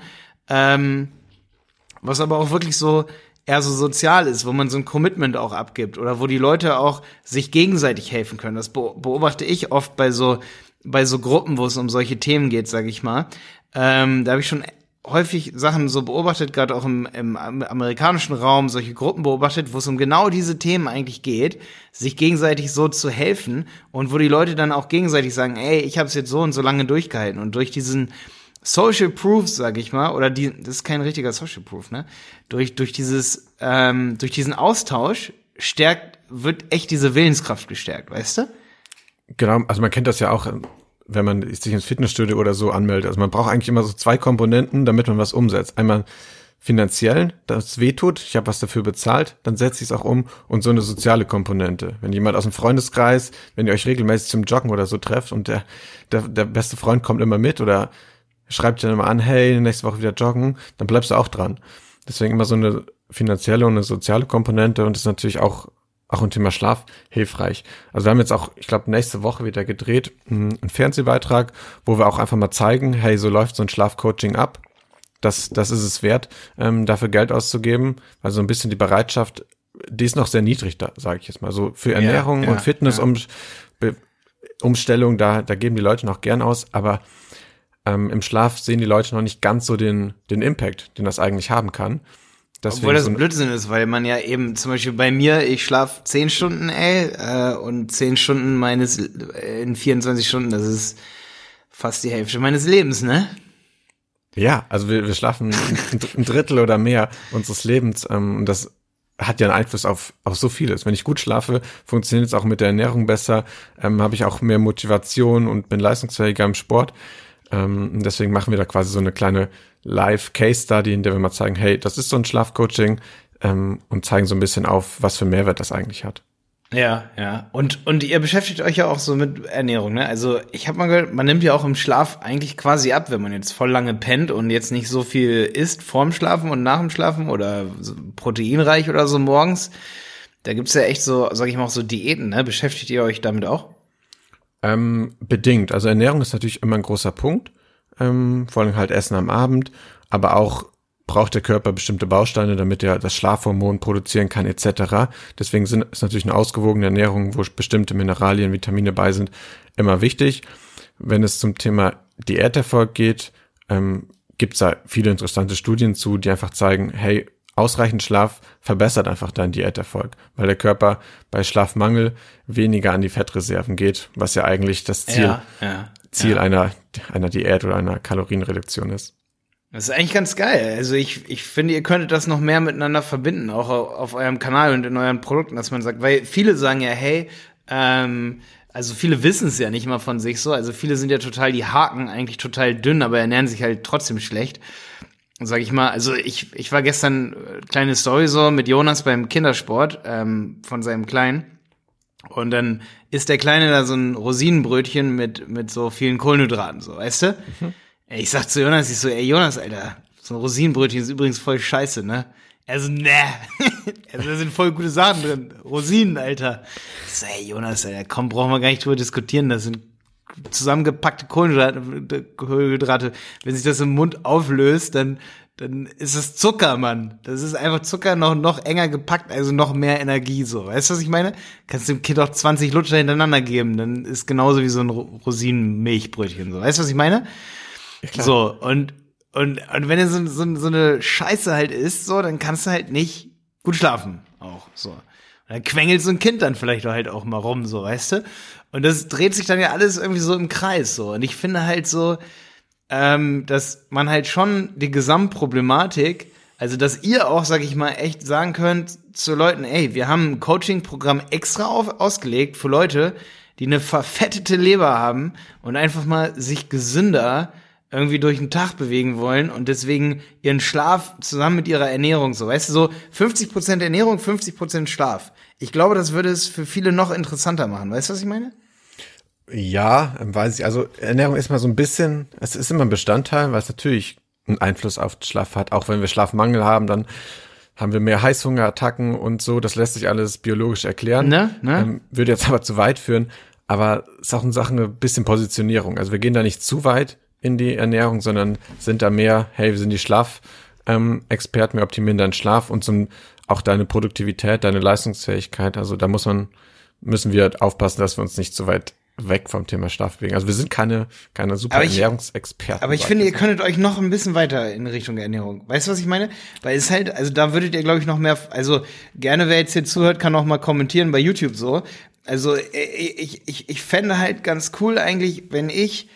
was aber auch wirklich so eher so sozial ist, wo man so ein Commitment auch abgibt oder wo die Leute auch sich gegenseitig helfen können. Das beobachte ich oft bei so Gruppen, wo es um solche Themen geht, sag ich mal. Da habe ich schon häufig Sachen so beobachtet, gerade auch im amerikanischen Raum, solche Gruppen beobachtet, wo es um genau diese Themen eigentlich geht, sich gegenseitig so zu helfen und wo die Leute dann auch gegenseitig sagen, ey, ich habe es jetzt so und so lange durchgehalten. Und durch diesen Social Proof, sag ich mal, oder das ist kein richtiger Social Proof, ne? Durch diesen Austausch wird echt diese Willenskraft gestärkt, weißt du? Genau, also man kennt das ja auch, wenn man sich ins Fitnessstudio oder so anmeldet. Also man braucht eigentlich immer so 2 Komponenten, damit man was umsetzt. Einmal finanziell, dass es wehtut, ich habe was dafür bezahlt, dann setze ich es auch um, und so eine soziale Komponente. Wenn jemand aus dem Freundeskreis, wenn ihr euch regelmäßig zum Joggen oder so trefft und der beste Freund kommt immer mit oder schreibt dir dann immer an, hey, nächste Woche wieder joggen, dann bleibst du auch dran. Deswegen immer so eine finanzielle und eine soziale Komponente, und das ist natürlich auch im Thema Schlaf hilfreich. Also wir haben jetzt auch, ich glaube, nächste Woche wieder gedreht, einen Fernsehbeitrag, wo wir auch einfach mal zeigen, hey, so läuft so ein Schlafcoaching ab. Das ist es wert, dafür Geld auszugeben. Also ein bisschen die Bereitschaft, die ist noch sehr niedrig, da sage ich jetzt mal. So für Ernährung und Fitness, Umstellung, da geben die Leute noch gern aus, aber im Schlaf sehen die Leute noch nicht ganz so den Impact, den das eigentlich haben kann. Obwohl das Blödsinn ist, weil man ja eben, zum Beispiel bei mir, ich schlafe 10 Stunden, und 10 Stunden in 24 Stunden, das ist fast die Hälfte meines Lebens, ne? Ja, also wir schlafen ein Drittel oder mehr unseres Lebens, und das hat ja einen Einfluss auf so vieles. Wenn ich gut schlafe, funktioniert es auch mit der Ernährung besser, habe ich auch mehr Motivation und bin leistungsfähiger im Sport. Deswegen machen wir da quasi so eine kleine Live-Case-Study, in der wir mal zeigen, hey, das ist so ein Schlafcoaching, und zeigen so ein bisschen auf, was für Mehrwert das eigentlich hat. Ja. Und ihr beschäftigt euch ja auch so mit Ernährung, ne? Also ich habe mal gehört, man nimmt ja auch im Schlaf eigentlich quasi ab, wenn man jetzt voll lange pennt und jetzt nicht so viel isst vorm Schlafen und nach dem Schlafen oder so proteinreich oder so morgens. Da gibt's ja echt so, sag ich mal, auch so Diäten, ne? Beschäftigt ihr euch damit auch? Bedingt. Also Ernährung ist natürlich immer ein großer Punkt. Vor allem halt Essen am Abend, aber auch braucht der Körper bestimmte Bausteine, damit er das Schlafhormon produzieren kann etc. Deswegen ist natürlich eine ausgewogene Ernährung, wo bestimmte Mineralien, Vitamine bei sind, immer wichtig. Wenn es zum Thema Diäterfolg geht, gibt es da viele interessante Studien zu, die einfach zeigen, hey, ausreichend Schlaf verbessert einfach deinen Diäterfolg, weil der Körper bei Schlafmangel weniger an die Fettreserven geht, was ja eigentlich das Ziel einer Diät oder einer Kalorienreduktion ist. Das ist eigentlich ganz geil. Also ich finde, ihr könntet das noch mehr miteinander verbinden, auch auf eurem Kanal und in euren Produkten, dass man sagt, weil viele sagen ja, hey, also viele wissen es ja nicht mal von sich so, also viele sind ja total die Haken, eigentlich total dünn, aber ernähren sich halt trotzdem schlecht, sag ich mal. Also ich war gestern, kleine Story so, mit Jonas beim Kindersport von seinem Kleinen. Und dann isst der Kleine da so ein Rosinenbrötchen mit so vielen Kohlenhydraten, so, weißt du? Mhm. Ich sag zu Jonas, ich so, ey Jonas, Alter, so ein Rosinenbrötchen ist übrigens voll scheiße, ne? Er so, ne, also, da sind voll gute Sachen drin, Rosinen, Alter. Ich so, ey Jonas, Alter, komm, brauchen wir gar nicht drüber diskutieren, das sind zusammengepackte Kohlenhydrate. Wenn sich das im Mund auflöst, dann ist es Zucker, Mann. Das ist einfach Zucker noch enger gepackt, also noch mehr Energie, so. Weißt du, was ich meine? Kannst dem Kind auch 20 Lutscher hintereinander geben, dann ist genauso wie so ein Rosinenmilchbrötchen, so. Weißt du, was ich meine? Klar. So, und wenn er so eine Scheiße halt isst, so, dann kannst du halt nicht gut schlafen, auch, so. Und dann quengelt so ein Kind dann vielleicht halt auch mal rum, so, weißt du? Und das dreht sich dann ja alles irgendwie so im Kreis, so. Und ich finde halt so, dass man halt schon die Gesamtproblematik, also dass ihr auch, sag ich mal, echt sagen könnt zu Leuten, ey, wir haben ein Coaching-Programm extra ausgelegt für Leute, die eine verfettete Leber haben und einfach mal sich gesünder irgendwie durch den Tag bewegen wollen und deswegen ihren Schlaf zusammen mit ihrer Ernährung, so, weißt du, so 50% Ernährung, 50% Schlaf. Ich glaube, das würde es für viele noch interessanter machen. Weißt du, was ich meine? Ja, weiß ich. Also Ernährung ist mal so ein bisschen, es ist immer ein Bestandteil, weil es natürlich einen Einfluss auf den Schlaf hat. Auch wenn wir Schlafmangel haben, dann haben wir mehr Heißhungerattacken und so. Das lässt sich alles biologisch erklären. Ne? Würde jetzt aber zu weit führen. Aber es ist auch eine Sache, ein bisschen Positionierung. Also wir gehen da nicht zu weit in die Ernährung, sondern sind da mehr, hey, wir sind die Schlafexperten, wir optimieren deinen Schlaf und auch deine Produktivität, deine Leistungsfähigkeit. Also da müssen wir aufpassen, dass wir uns nicht zu weit weg vom Thema Schlaf bewegen. Also wir sind keine super Ernährungsexperten. Aber ich finde, ihr könntet euch noch ein bisschen weiter in Richtung Ernährung. Weißt du, was ich meine? Weil es halt, also da würdet ihr, glaube ich, noch mehr, also gerne, wer jetzt hier zuhört, kann auch mal kommentieren bei YouTube so. Also ich fände halt ganz cool eigentlich, wenn ich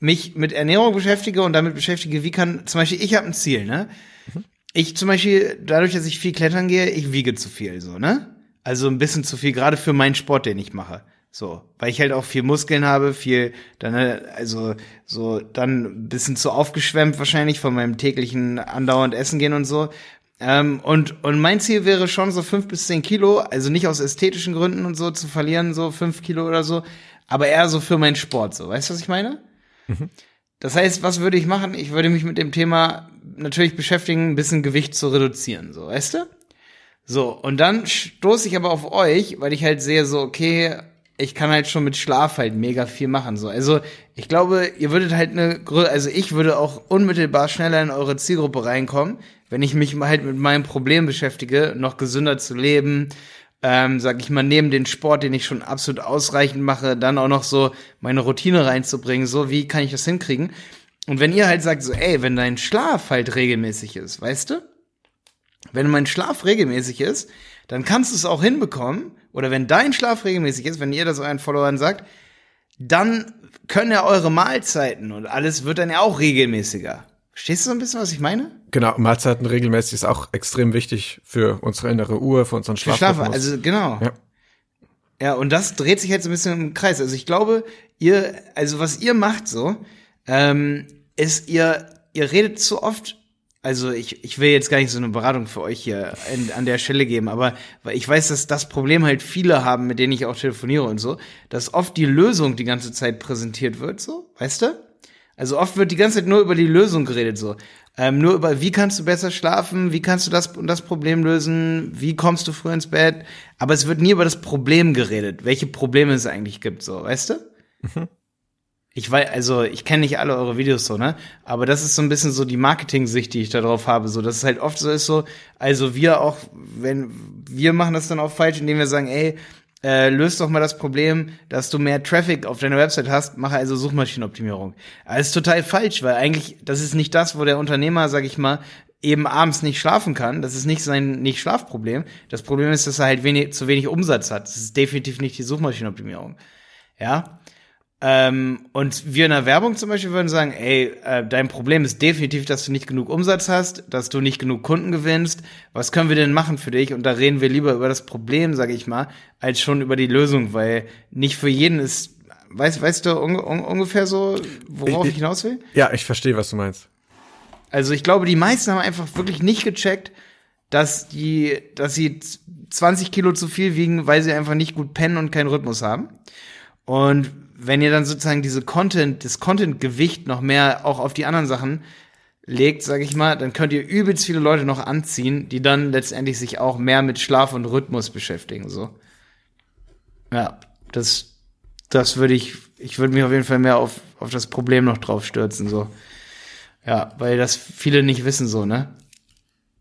mich mit Ernährung beschäftige und damit beschäftige, wie kann, zum Beispiel, ich habe ein Ziel, ne? Mhm. Ich zum Beispiel, dadurch, dass ich viel klettern gehe, ich wiege zu viel, so, ne? Also ein bisschen zu viel, gerade für meinen Sport, den ich mache. So, weil ich halt auch viel Muskeln habe, viel, dann, also, so, dann ein bisschen zu aufgeschwemmt wahrscheinlich von meinem täglichen andauernd Essen gehen und so. Und mein Ziel wäre schon so 5 bis 10 Kilo, also nicht aus ästhetischen Gründen und so zu verlieren, so 5 Kilo oder so, aber eher so für meinen Sport, so. Weißt du, was ich meine? Das heißt, was würde ich machen? Ich würde mich mit dem Thema natürlich beschäftigen, ein bisschen Gewicht zu reduzieren, so, weißt du? So, und dann stoße ich aber auf euch, weil ich halt sehe so, okay, ich kann halt schon mit Schlaf halt mega viel machen, so. Also, ich glaube, ihr würdet halt ich würde auch unmittelbar schneller in eure Zielgruppe reinkommen, wenn ich mich halt mit meinem Problem beschäftige, noch gesünder zu leben, sag ich mal, neben den Sport, den ich schon absolut ausreichend mache, dann auch noch so meine Routine reinzubringen, so, wie kann ich das hinkriegen? Und wenn ihr halt sagt so, ey, wenn dein Schlaf halt regelmäßig ist, weißt du? Wenn mein Schlaf regelmäßig ist, dann kannst du es auch hinbekommen, oder wenn dein Schlaf regelmäßig ist, wenn ihr das euren Followern sagt, dann können ja eure Mahlzeiten und alles wird dann ja auch regelmäßiger. Verstehst du so ein bisschen, was ich meine? Genau, Mahlzeiten regelmäßig ist auch extrem wichtig für unsere innere Uhr, für unseren Schlaf. Also genau. Ja. Ja, und das dreht sich jetzt ein bisschen im Kreis. Also ich glaube, was ihr macht so, ist ihr redet zu oft. Also ich will jetzt gar nicht so eine Beratung für euch hier an der Stelle geben, aber ich weiß, dass das Problem halt viele haben, mit denen ich auch telefoniere und so, dass oft die Lösung die ganze Zeit präsentiert wird, so, weißt du? Also oft wird die ganze Zeit nur über die Lösung geredet, so. Nur über, wie kannst du besser schlafen, wie kannst du das und das Problem lösen, wie kommst du früh ins Bett, aber es wird nie über das Problem geredet, welche Probleme es eigentlich gibt, so, weißt du? Mhm. Ich weiß, also ich kenne nicht alle eure Videos so, ne? Aber das ist so ein bisschen so die Marketing-Sicht, die ich da drauf habe, so, dass es halt oft so ist, so, also wir auch, wenn wir machen das dann auch falsch, indem wir sagen, ey, löst doch mal das Problem, dass du mehr Traffic auf deiner Website hast, mache also Suchmaschinenoptimierung. Aber das ist total falsch, weil eigentlich, das ist nicht das, wo der Unternehmer, sag ich mal, eben abends nicht schlafen kann. Das ist nicht sein Nicht-Schlafproblem. Das Problem ist, dass er halt zu wenig Umsatz hat. Das ist definitiv nicht die Suchmaschinenoptimierung. Ja? Und wir in der Werbung zum Beispiel würden sagen, ey, dein Problem ist definitiv, dass du nicht genug Umsatz hast, dass du nicht genug Kunden gewinnst, was können wir denn machen für dich? Und da reden wir lieber über das Problem, sage ich mal, als schon über die Lösung, weil nicht für jeden ist, weißt du ungefähr so, worauf ich hinaus will? Ja, ich verstehe, was du meinst. Also ich glaube, die meisten haben einfach wirklich nicht gecheckt, dass sie 20 Kilo zu viel wiegen, weil sie einfach nicht gut pennen und keinen Rhythmus haben. Und wenn ihr dann sozusagen das Content-Gewicht noch mehr auch auf die anderen Sachen legt, sag ich mal, dann könnt ihr übelst viele Leute noch anziehen, die dann letztendlich sich auch mehr mit Schlaf und Rhythmus beschäftigen, so. Ja, das würde ich würde mich auf jeden Fall mehr auf das Problem noch drauf stürzen, so. Ja, weil das viele nicht wissen, so, ne?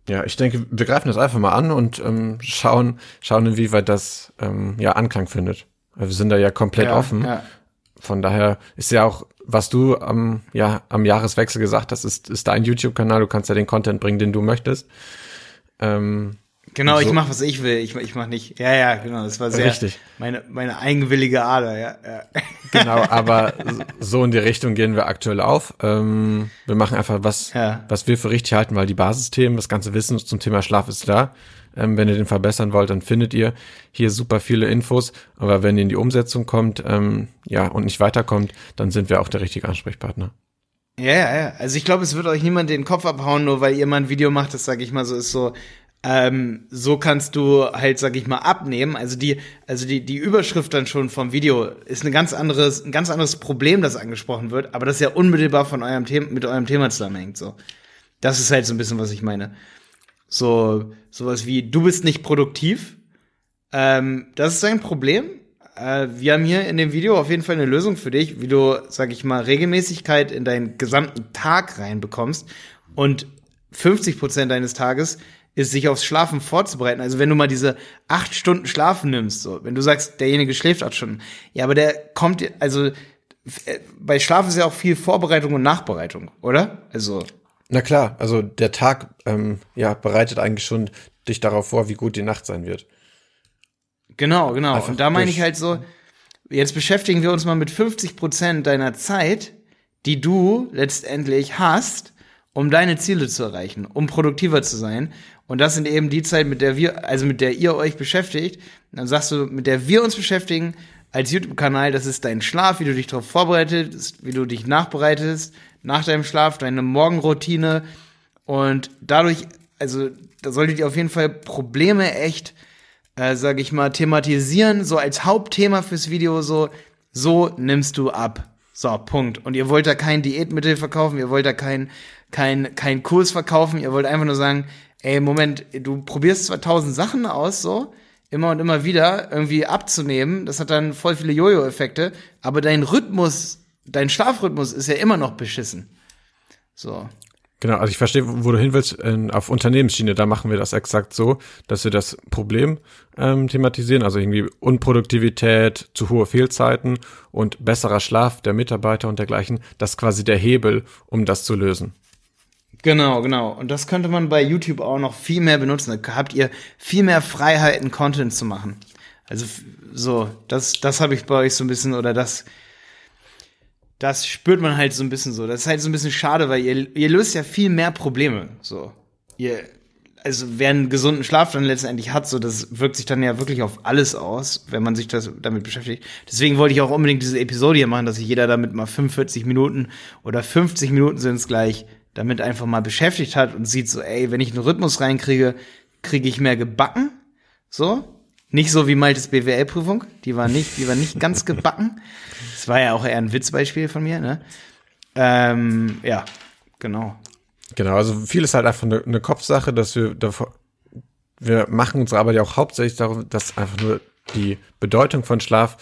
Ja, ich denke, wir greifen das einfach mal an und schauen, inwieweit das Anklang findet. Wir sind da ja komplett offen. Ja. Von daher ist ja auch, was du am Jahreswechsel gesagt hast, ist dein YouTube-Kanal. Du kannst ja den Content bringen, den du möchtest. Genau, so. Ich mache, was ich will. Ich mache nicht. Ja, genau. Das war sehr richtig. Meine eigenwillige Ader. Ja. Genau, aber so in die Richtung gehen wir aktuell auf. Wir machen einfach was wir für richtig halten, weil die Basisthemen, das ganze Wissen zum Thema Schlaf ist da. Wenn ihr den verbessern wollt, dann findet ihr hier super viele Infos. Aber wenn ihr in die Umsetzung kommt, und nicht weiterkommt, dann sind wir auch der richtige Ansprechpartner. Ja. Also ich glaube, es wird euch niemand den Kopf abhauen, nur weil ihr mal ein Video macht, das sage ich mal so, ist so, so kannst du halt, sag ich mal, abnehmen. Also die Überschrift dann schon vom Video ist ein ganz anderes Problem, das angesprochen wird, aber das ja unmittelbar von eurem Thema zusammenhängt, so. Das ist halt so ein bisschen, was ich meine. So, sowas wie, du bist nicht produktiv. Das ist dein Problem. Wir haben hier in dem Video auf jeden Fall eine Lösung für dich, wie du, sag ich mal, Regelmäßigkeit in deinen gesamten Tag reinbekommst. Und 50% deines Tages ist, sich aufs Schlafen vorzubereiten. Also wenn du mal diese 8 Stunden Schlafen nimmst, so, wenn du sagst, derjenige schläft 8 Stunden. Ja, aber der kommt, also bei Schlaf ist ja auch viel Vorbereitung und Nachbereitung, oder? Also na klar, also der Tag bereitet eigentlich schon dich darauf vor, wie gut die Nacht sein wird. Genau. Einfach und da meine ich halt so, jetzt beschäftigen wir uns mal mit 50% deiner Zeit, die du letztendlich hast, um deine Ziele zu erreichen, um produktiver zu sein. Und das sind eben die Zeit, mit der ihr euch beschäftigt. Und dann sagst du, mit der wir uns beschäftigen als YouTube-Kanal, das ist dein Schlaf, wie du dich darauf vorbereitest, wie du dich nachbereitest, nach deinem Schlaf, deine Morgenroutine, und dadurch, also da solltet ihr auf jeden Fall Probleme echt, sag ich mal, thematisieren, so als Hauptthema fürs Video, so nimmst du ab. So, Punkt. Und ihr wollt da kein Diätmittel verkaufen, ihr wollt da kein Kurs verkaufen, ihr wollt einfach nur sagen, ey, Moment, du probierst zwar 1000 Sachen aus, so, immer und immer wieder irgendwie abzunehmen, das hat dann voll viele Jojo-Effekte, aber dein Schlafrhythmus ist ja immer noch beschissen. So. Genau, also ich verstehe, wo du hin willst, auf Unternehmensschiene, da machen wir das exakt so, dass wir das Problem thematisieren, also irgendwie Unproduktivität, zu hohe Fehlzeiten und besserer Schlaf der Mitarbeiter und dergleichen, das ist quasi der Hebel, um das zu lösen. Genau. Und das könnte man bei YouTube auch noch viel mehr benutzen. Da habt ihr viel mehr Freiheiten, Content zu machen. Also so, das habe ich bei euch so ein bisschen, oder das Das spürt man halt so ein bisschen so. Das ist halt so ein bisschen schade, weil ihr löst ja viel mehr Probleme. So. Wer einen gesunden Schlaf dann letztendlich hat, so, das wirkt sich dann ja wirklich auf alles aus, wenn man sich damit beschäftigt. Deswegen wollte ich auch unbedingt diese Episode hier machen, dass sich jeder damit mal 45 Minuten oder 50 Minuten sind es gleich, damit einfach mal beschäftigt hat und sieht so, ey, wenn ich einen Rhythmus reinkriege, kriege ich mehr gebacken. So. Nicht so wie Maltes BWL-Prüfung, die war nicht ganz gebacken. Das war ja auch eher ein Witzbeispiel von mir, ne? Ja, genau. Genau, also viel ist halt einfach eine Kopfsache, dass wir machen unsere Arbeit ja auch hauptsächlich darum, dass einfach nur die Bedeutung von Schlaf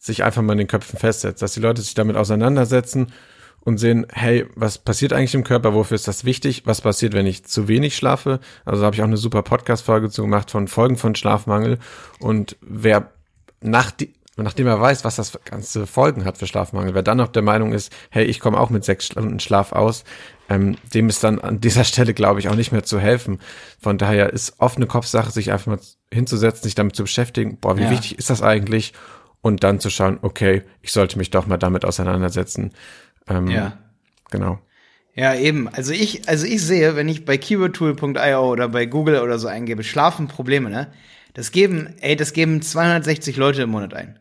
sich einfach mal in den Köpfen festsetzt, dass die Leute sich damit auseinandersetzen und sehen, hey, was passiert eigentlich im Körper, wofür ist das wichtig, was passiert, wenn ich zu wenig schlafe, also da habe ich auch eine super Podcast-Folge zu gemacht von Folgen von Schlafmangel und wer nachdem er weiß, was das ganze Folgen hat für Schlafmangel, wer dann noch der Meinung ist, hey, ich komme auch mit 6 Stunden Schlaf aus, dem ist dann an dieser Stelle, glaube ich, auch nicht mehr zu helfen. Von daher ist oft eine Kopfsache, sich einfach mal hinzusetzen, sich damit zu beschäftigen, boah, wie wichtig ist das eigentlich? Und dann zu schauen, okay, ich sollte mich doch mal damit auseinandersetzen. Genau. Ja, eben. Also ich sehe, wenn ich bei keywordtool.io oder bei Google oder so eingebe, schlafen Probleme, ne? Das geben 260 Leute im Monat ein.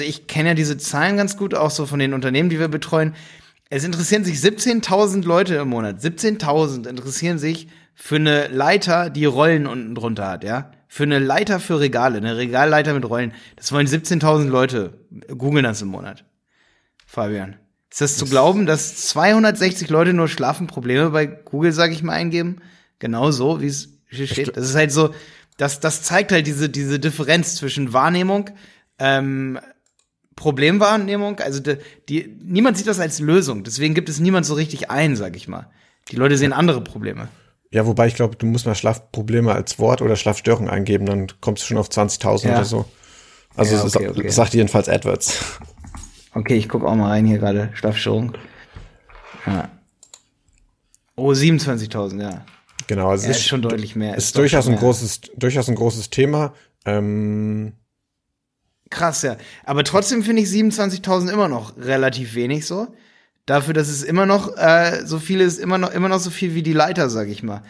Ich kenne ja diese Zahlen ganz gut, auch so von den Unternehmen, die wir betreuen. Es interessieren sich 17.000 Leute im Monat. 17.000 interessieren sich für eine Leiter, die Rollen unten drunter hat, ja? Für eine Leiter für Regale, eine Regalleiter mit Rollen. Das wollen 17.000 Leute. Googeln das im Monat. Fabian, ist das zu glauben, dass 260 Leute nur Schlafprobleme bei Google, sag ich mal, eingeben? Genau so, wie es hier steht. Das ist halt so, das zeigt halt diese Differenz zwischen Wahrnehmung, Problemwahrnehmung. Also niemand sieht das als Lösung. Deswegen gibt es niemand so richtig ein, sag ich mal. Die Leute sehen andere Probleme. Ja, wobei ich glaube, du musst mal Schlafprobleme als Wort oder Schlafstörung eingeben, dann kommst du schon auf 20.000 oder so. Also ja, okay. Sagt jedenfalls AdWords. Okay, ich gucke auch mal rein hier gerade. Schlafstörung. Ja. Oh, 27.000, ja. Genau, also ist schon deutlich mehr. Ist durchaus ein großes Thema. Krass, ja. Aber trotzdem finde ich 27.000 immer noch relativ wenig so. Dafür, dass es immer noch so viel ist, immer noch so viel wie die Leiter, sag ich mal.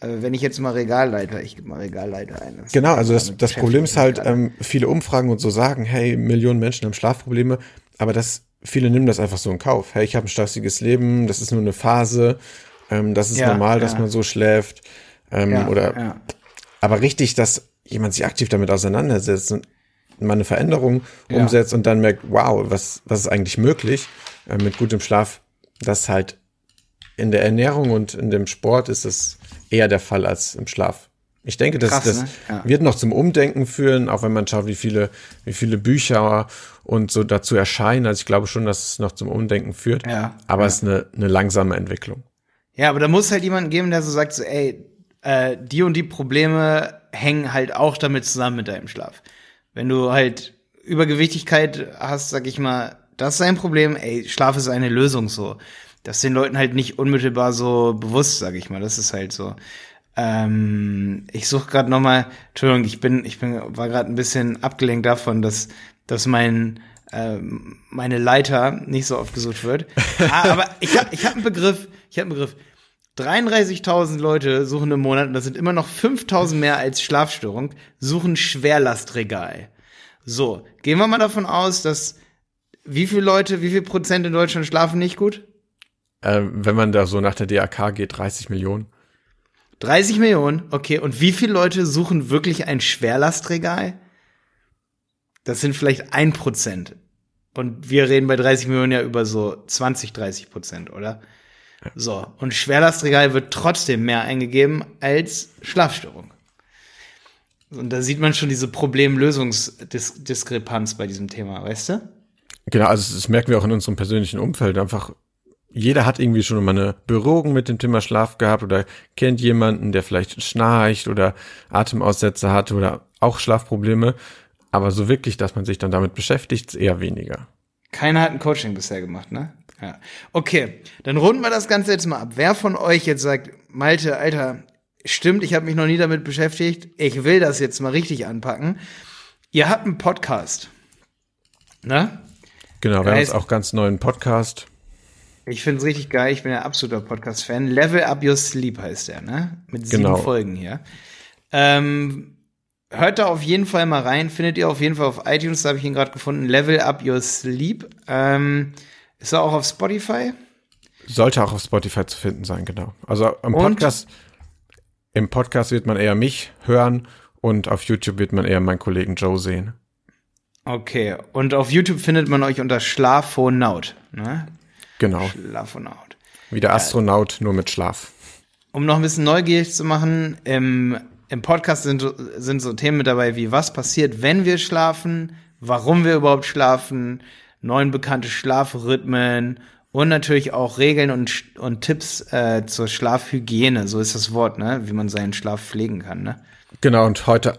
Wenn ich jetzt mal Regalleiter, ich gebe mal Regalleiter ein. Genau, also das Problem ist halt, viele Umfragen und so sagen, hey, Millionen Menschen haben Schlafprobleme, aber viele nehmen das einfach so in Kauf. Hey, ich habe ein stressiges Leben, das ist nur eine Phase, das ist normal, dass man so schläft. Aber richtig, dass jemand sich aktiv damit auseinandersetzt und mal eine Veränderung umsetzt und dann merkt, wow, was ist eigentlich möglich mit gutem Schlaf, das halt in der Ernährung und in dem Sport ist es eher der Fall als im Schlaf. Ich denke, das wird noch zum Umdenken führen, auch wenn man schaut, wie viele Bücher und so dazu erscheinen. Also ich glaube schon, dass es noch zum Umdenken führt. Ja, aber es ist eine langsame Entwicklung. Ja, aber da muss halt jemanden geben, der so sagt, so, ey, die und die Probleme hängen halt auch damit zusammen mit deinem Schlaf. Wenn du halt Übergewichtigkeit hast, sag ich mal, das ist ein Problem, ey, Schlaf ist eine Lösung so. Das ist den Leuten halt nicht unmittelbar so bewusst, sag ich mal. Das ist halt so. Ich suche gerade noch mal, Entschuldigung, war gerade ein bisschen abgelenkt davon, dass meine Leiter nicht so oft gesucht wird. Aber ich hab einen Begriff. 33.000 Leute suchen im Monat, und das sind immer noch 5.000 mehr als Schlafstörung, suchen Schwerlastregal. So, gehen wir mal davon aus, dass wie viel Prozent in Deutschland schlafen nicht gut? Wenn man da so nach der DAK geht, 30 Millionen. 30 Millionen, okay. Und wie viele Leute suchen wirklich ein Schwerlastregal? Das sind vielleicht 1%. Und wir reden bei 30 Millionen ja über so 20-30%, oder? Ja. So, und Schwerlastregal wird trotzdem mehr eingegeben als Schlafstörung. Und da sieht man schon diese Problemlösungsdiskrepanz bei diesem Thema, weißt du? Genau, also das merken wir auch in unserem persönlichen Umfeld einfach. Jeder hat irgendwie schon mal eine Berührung mit dem Thema Schlaf gehabt oder kennt jemanden, der vielleicht schnarcht oder Atemaussetzer hat oder auch Schlafprobleme. Aber so wirklich, dass man sich dann damit beschäftigt, eher weniger. Keiner hat ein Coaching bisher gemacht, ne? Ja. Okay, dann runden wir das Ganze jetzt mal ab. Wer von euch jetzt sagt, Malte, Alter, stimmt, ich habe mich noch nie damit beschäftigt, ich will das jetzt mal richtig anpacken. Ihr habt einen Podcast, ne? Genau, wir haben jetzt auch ganz neuen Podcast. Ich finde es richtig geil, ich bin ein absoluter Podcast-Fan. Level Up Your Sleep heißt der, ne? Mit 7 Folgen hier. Hört da auf jeden Fall mal rein, findet ihr auf jeden Fall auf iTunes, da habe ich ihn gerade gefunden, Level Up Your Sleep. Ist er auch auf Spotify? Sollte auch auf Spotify zu finden sein, genau. Also im Podcast wird man eher mich hören und auf YouTube wird man eher meinen Kollegen Joe sehen. Okay, und auf YouTube findet man euch unter Schlafonaut, ne? Genau. Schlafonaut. Wie der Astronaut, nur mit Schlaf. Um noch ein bisschen neugierig zu machen, im Podcast sind so Themen mit dabei wie, was passiert, wenn wir schlafen, warum wir überhaupt schlafen, 9 bekannte Schlafrhythmen und natürlich auch Regeln und Tipps zur Schlafhygiene, so ist das Wort, ne? Wie man seinen Schlaf pflegen kann, ne? Genau, und heute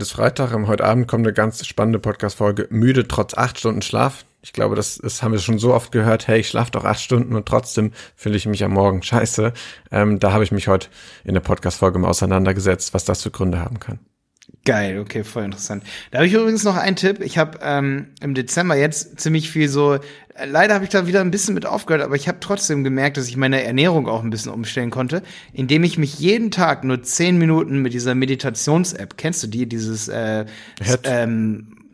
ist Freitag, heute Abend kommt eine ganz spannende Podcast-Folge, müde trotz 8 Stunden Schlaf. Ich glaube, das haben wir schon so oft gehört, hey, ich schlafe doch 8 Stunden und trotzdem fühle ich mich am Morgen scheiße. Da habe ich mich heute in der Podcast-Folge mal auseinandergesetzt, was das für Gründe haben kann. Geil, okay, voll interessant. Da habe ich übrigens noch einen Tipp. Ich habe im Dezember jetzt ziemlich viel so, leider habe ich da wieder ein bisschen mit aufgehört, aber ich habe trotzdem gemerkt, dass ich meine Ernährung auch ein bisschen umstellen konnte, indem ich mich jeden Tag nur 10 Minuten mit dieser Meditations-App, kennst du die, dieses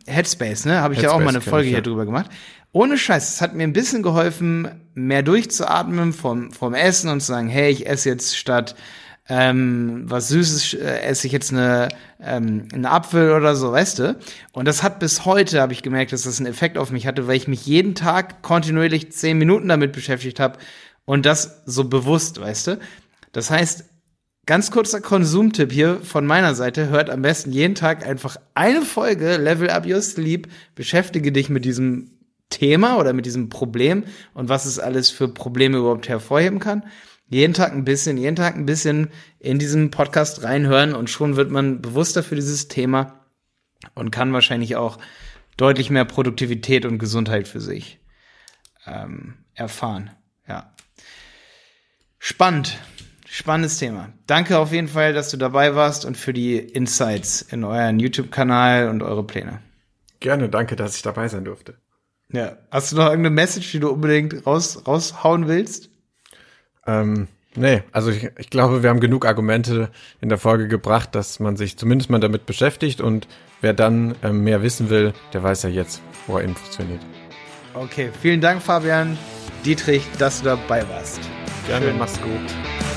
Headspace, ne? Habe ich Headspace, ja auch mal eine Folge hier drüber gemacht. Ohne Scheiß, es hat mir ein bisschen geholfen, mehr durchzuatmen vom Essen und zu sagen, hey, ich esse jetzt statt was Süßes, esse ich jetzt einen Apfel oder so, weißt du? Und das hat bis heute, habe ich gemerkt, dass das einen Effekt auf mich hatte, weil ich mich jeden Tag kontinuierlich 10 Minuten damit beschäftigt habe und das so bewusst, weißt du? Das heißt, ganz kurzer Konsumtipp hier von meiner Seite, hört am besten jeden Tag einfach eine Folge Level Up Your Sleep, beschäftige dich mit diesem Thema oder mit diesem Problem und was es alles für Probleme überhaupt hervorheben kann. Jeden Tag ein bisschen in diesem Podcast reinhören und schon wird man bewusster für dieses Thema und kann wahrscheinlich auch deutlich mehr Produktivität und Gesundheit für sich erfahren. Ja. Spannend. Spannendes Thema. Danke auf jeden Fall, dass du dabei warst und für die Insights in euren YouTube-Kanal und eure Pläne. Gerne, danke, dass ich dabei sein durfte. Ja. Hast du noch irgendeine Message, die du unbedingt raushauen willst? Nee, also ich glaube, wir haben genug Argumente in der Folge gebracht, dass man sich zumindest mal damit beschäftigt und wer dann mehr wissen will, der weiß ja jetzt, wo er Infos findet. Okay, vielen Dank, Fabian Dittrich, dass du dabei warst. Gerne, mach's gut.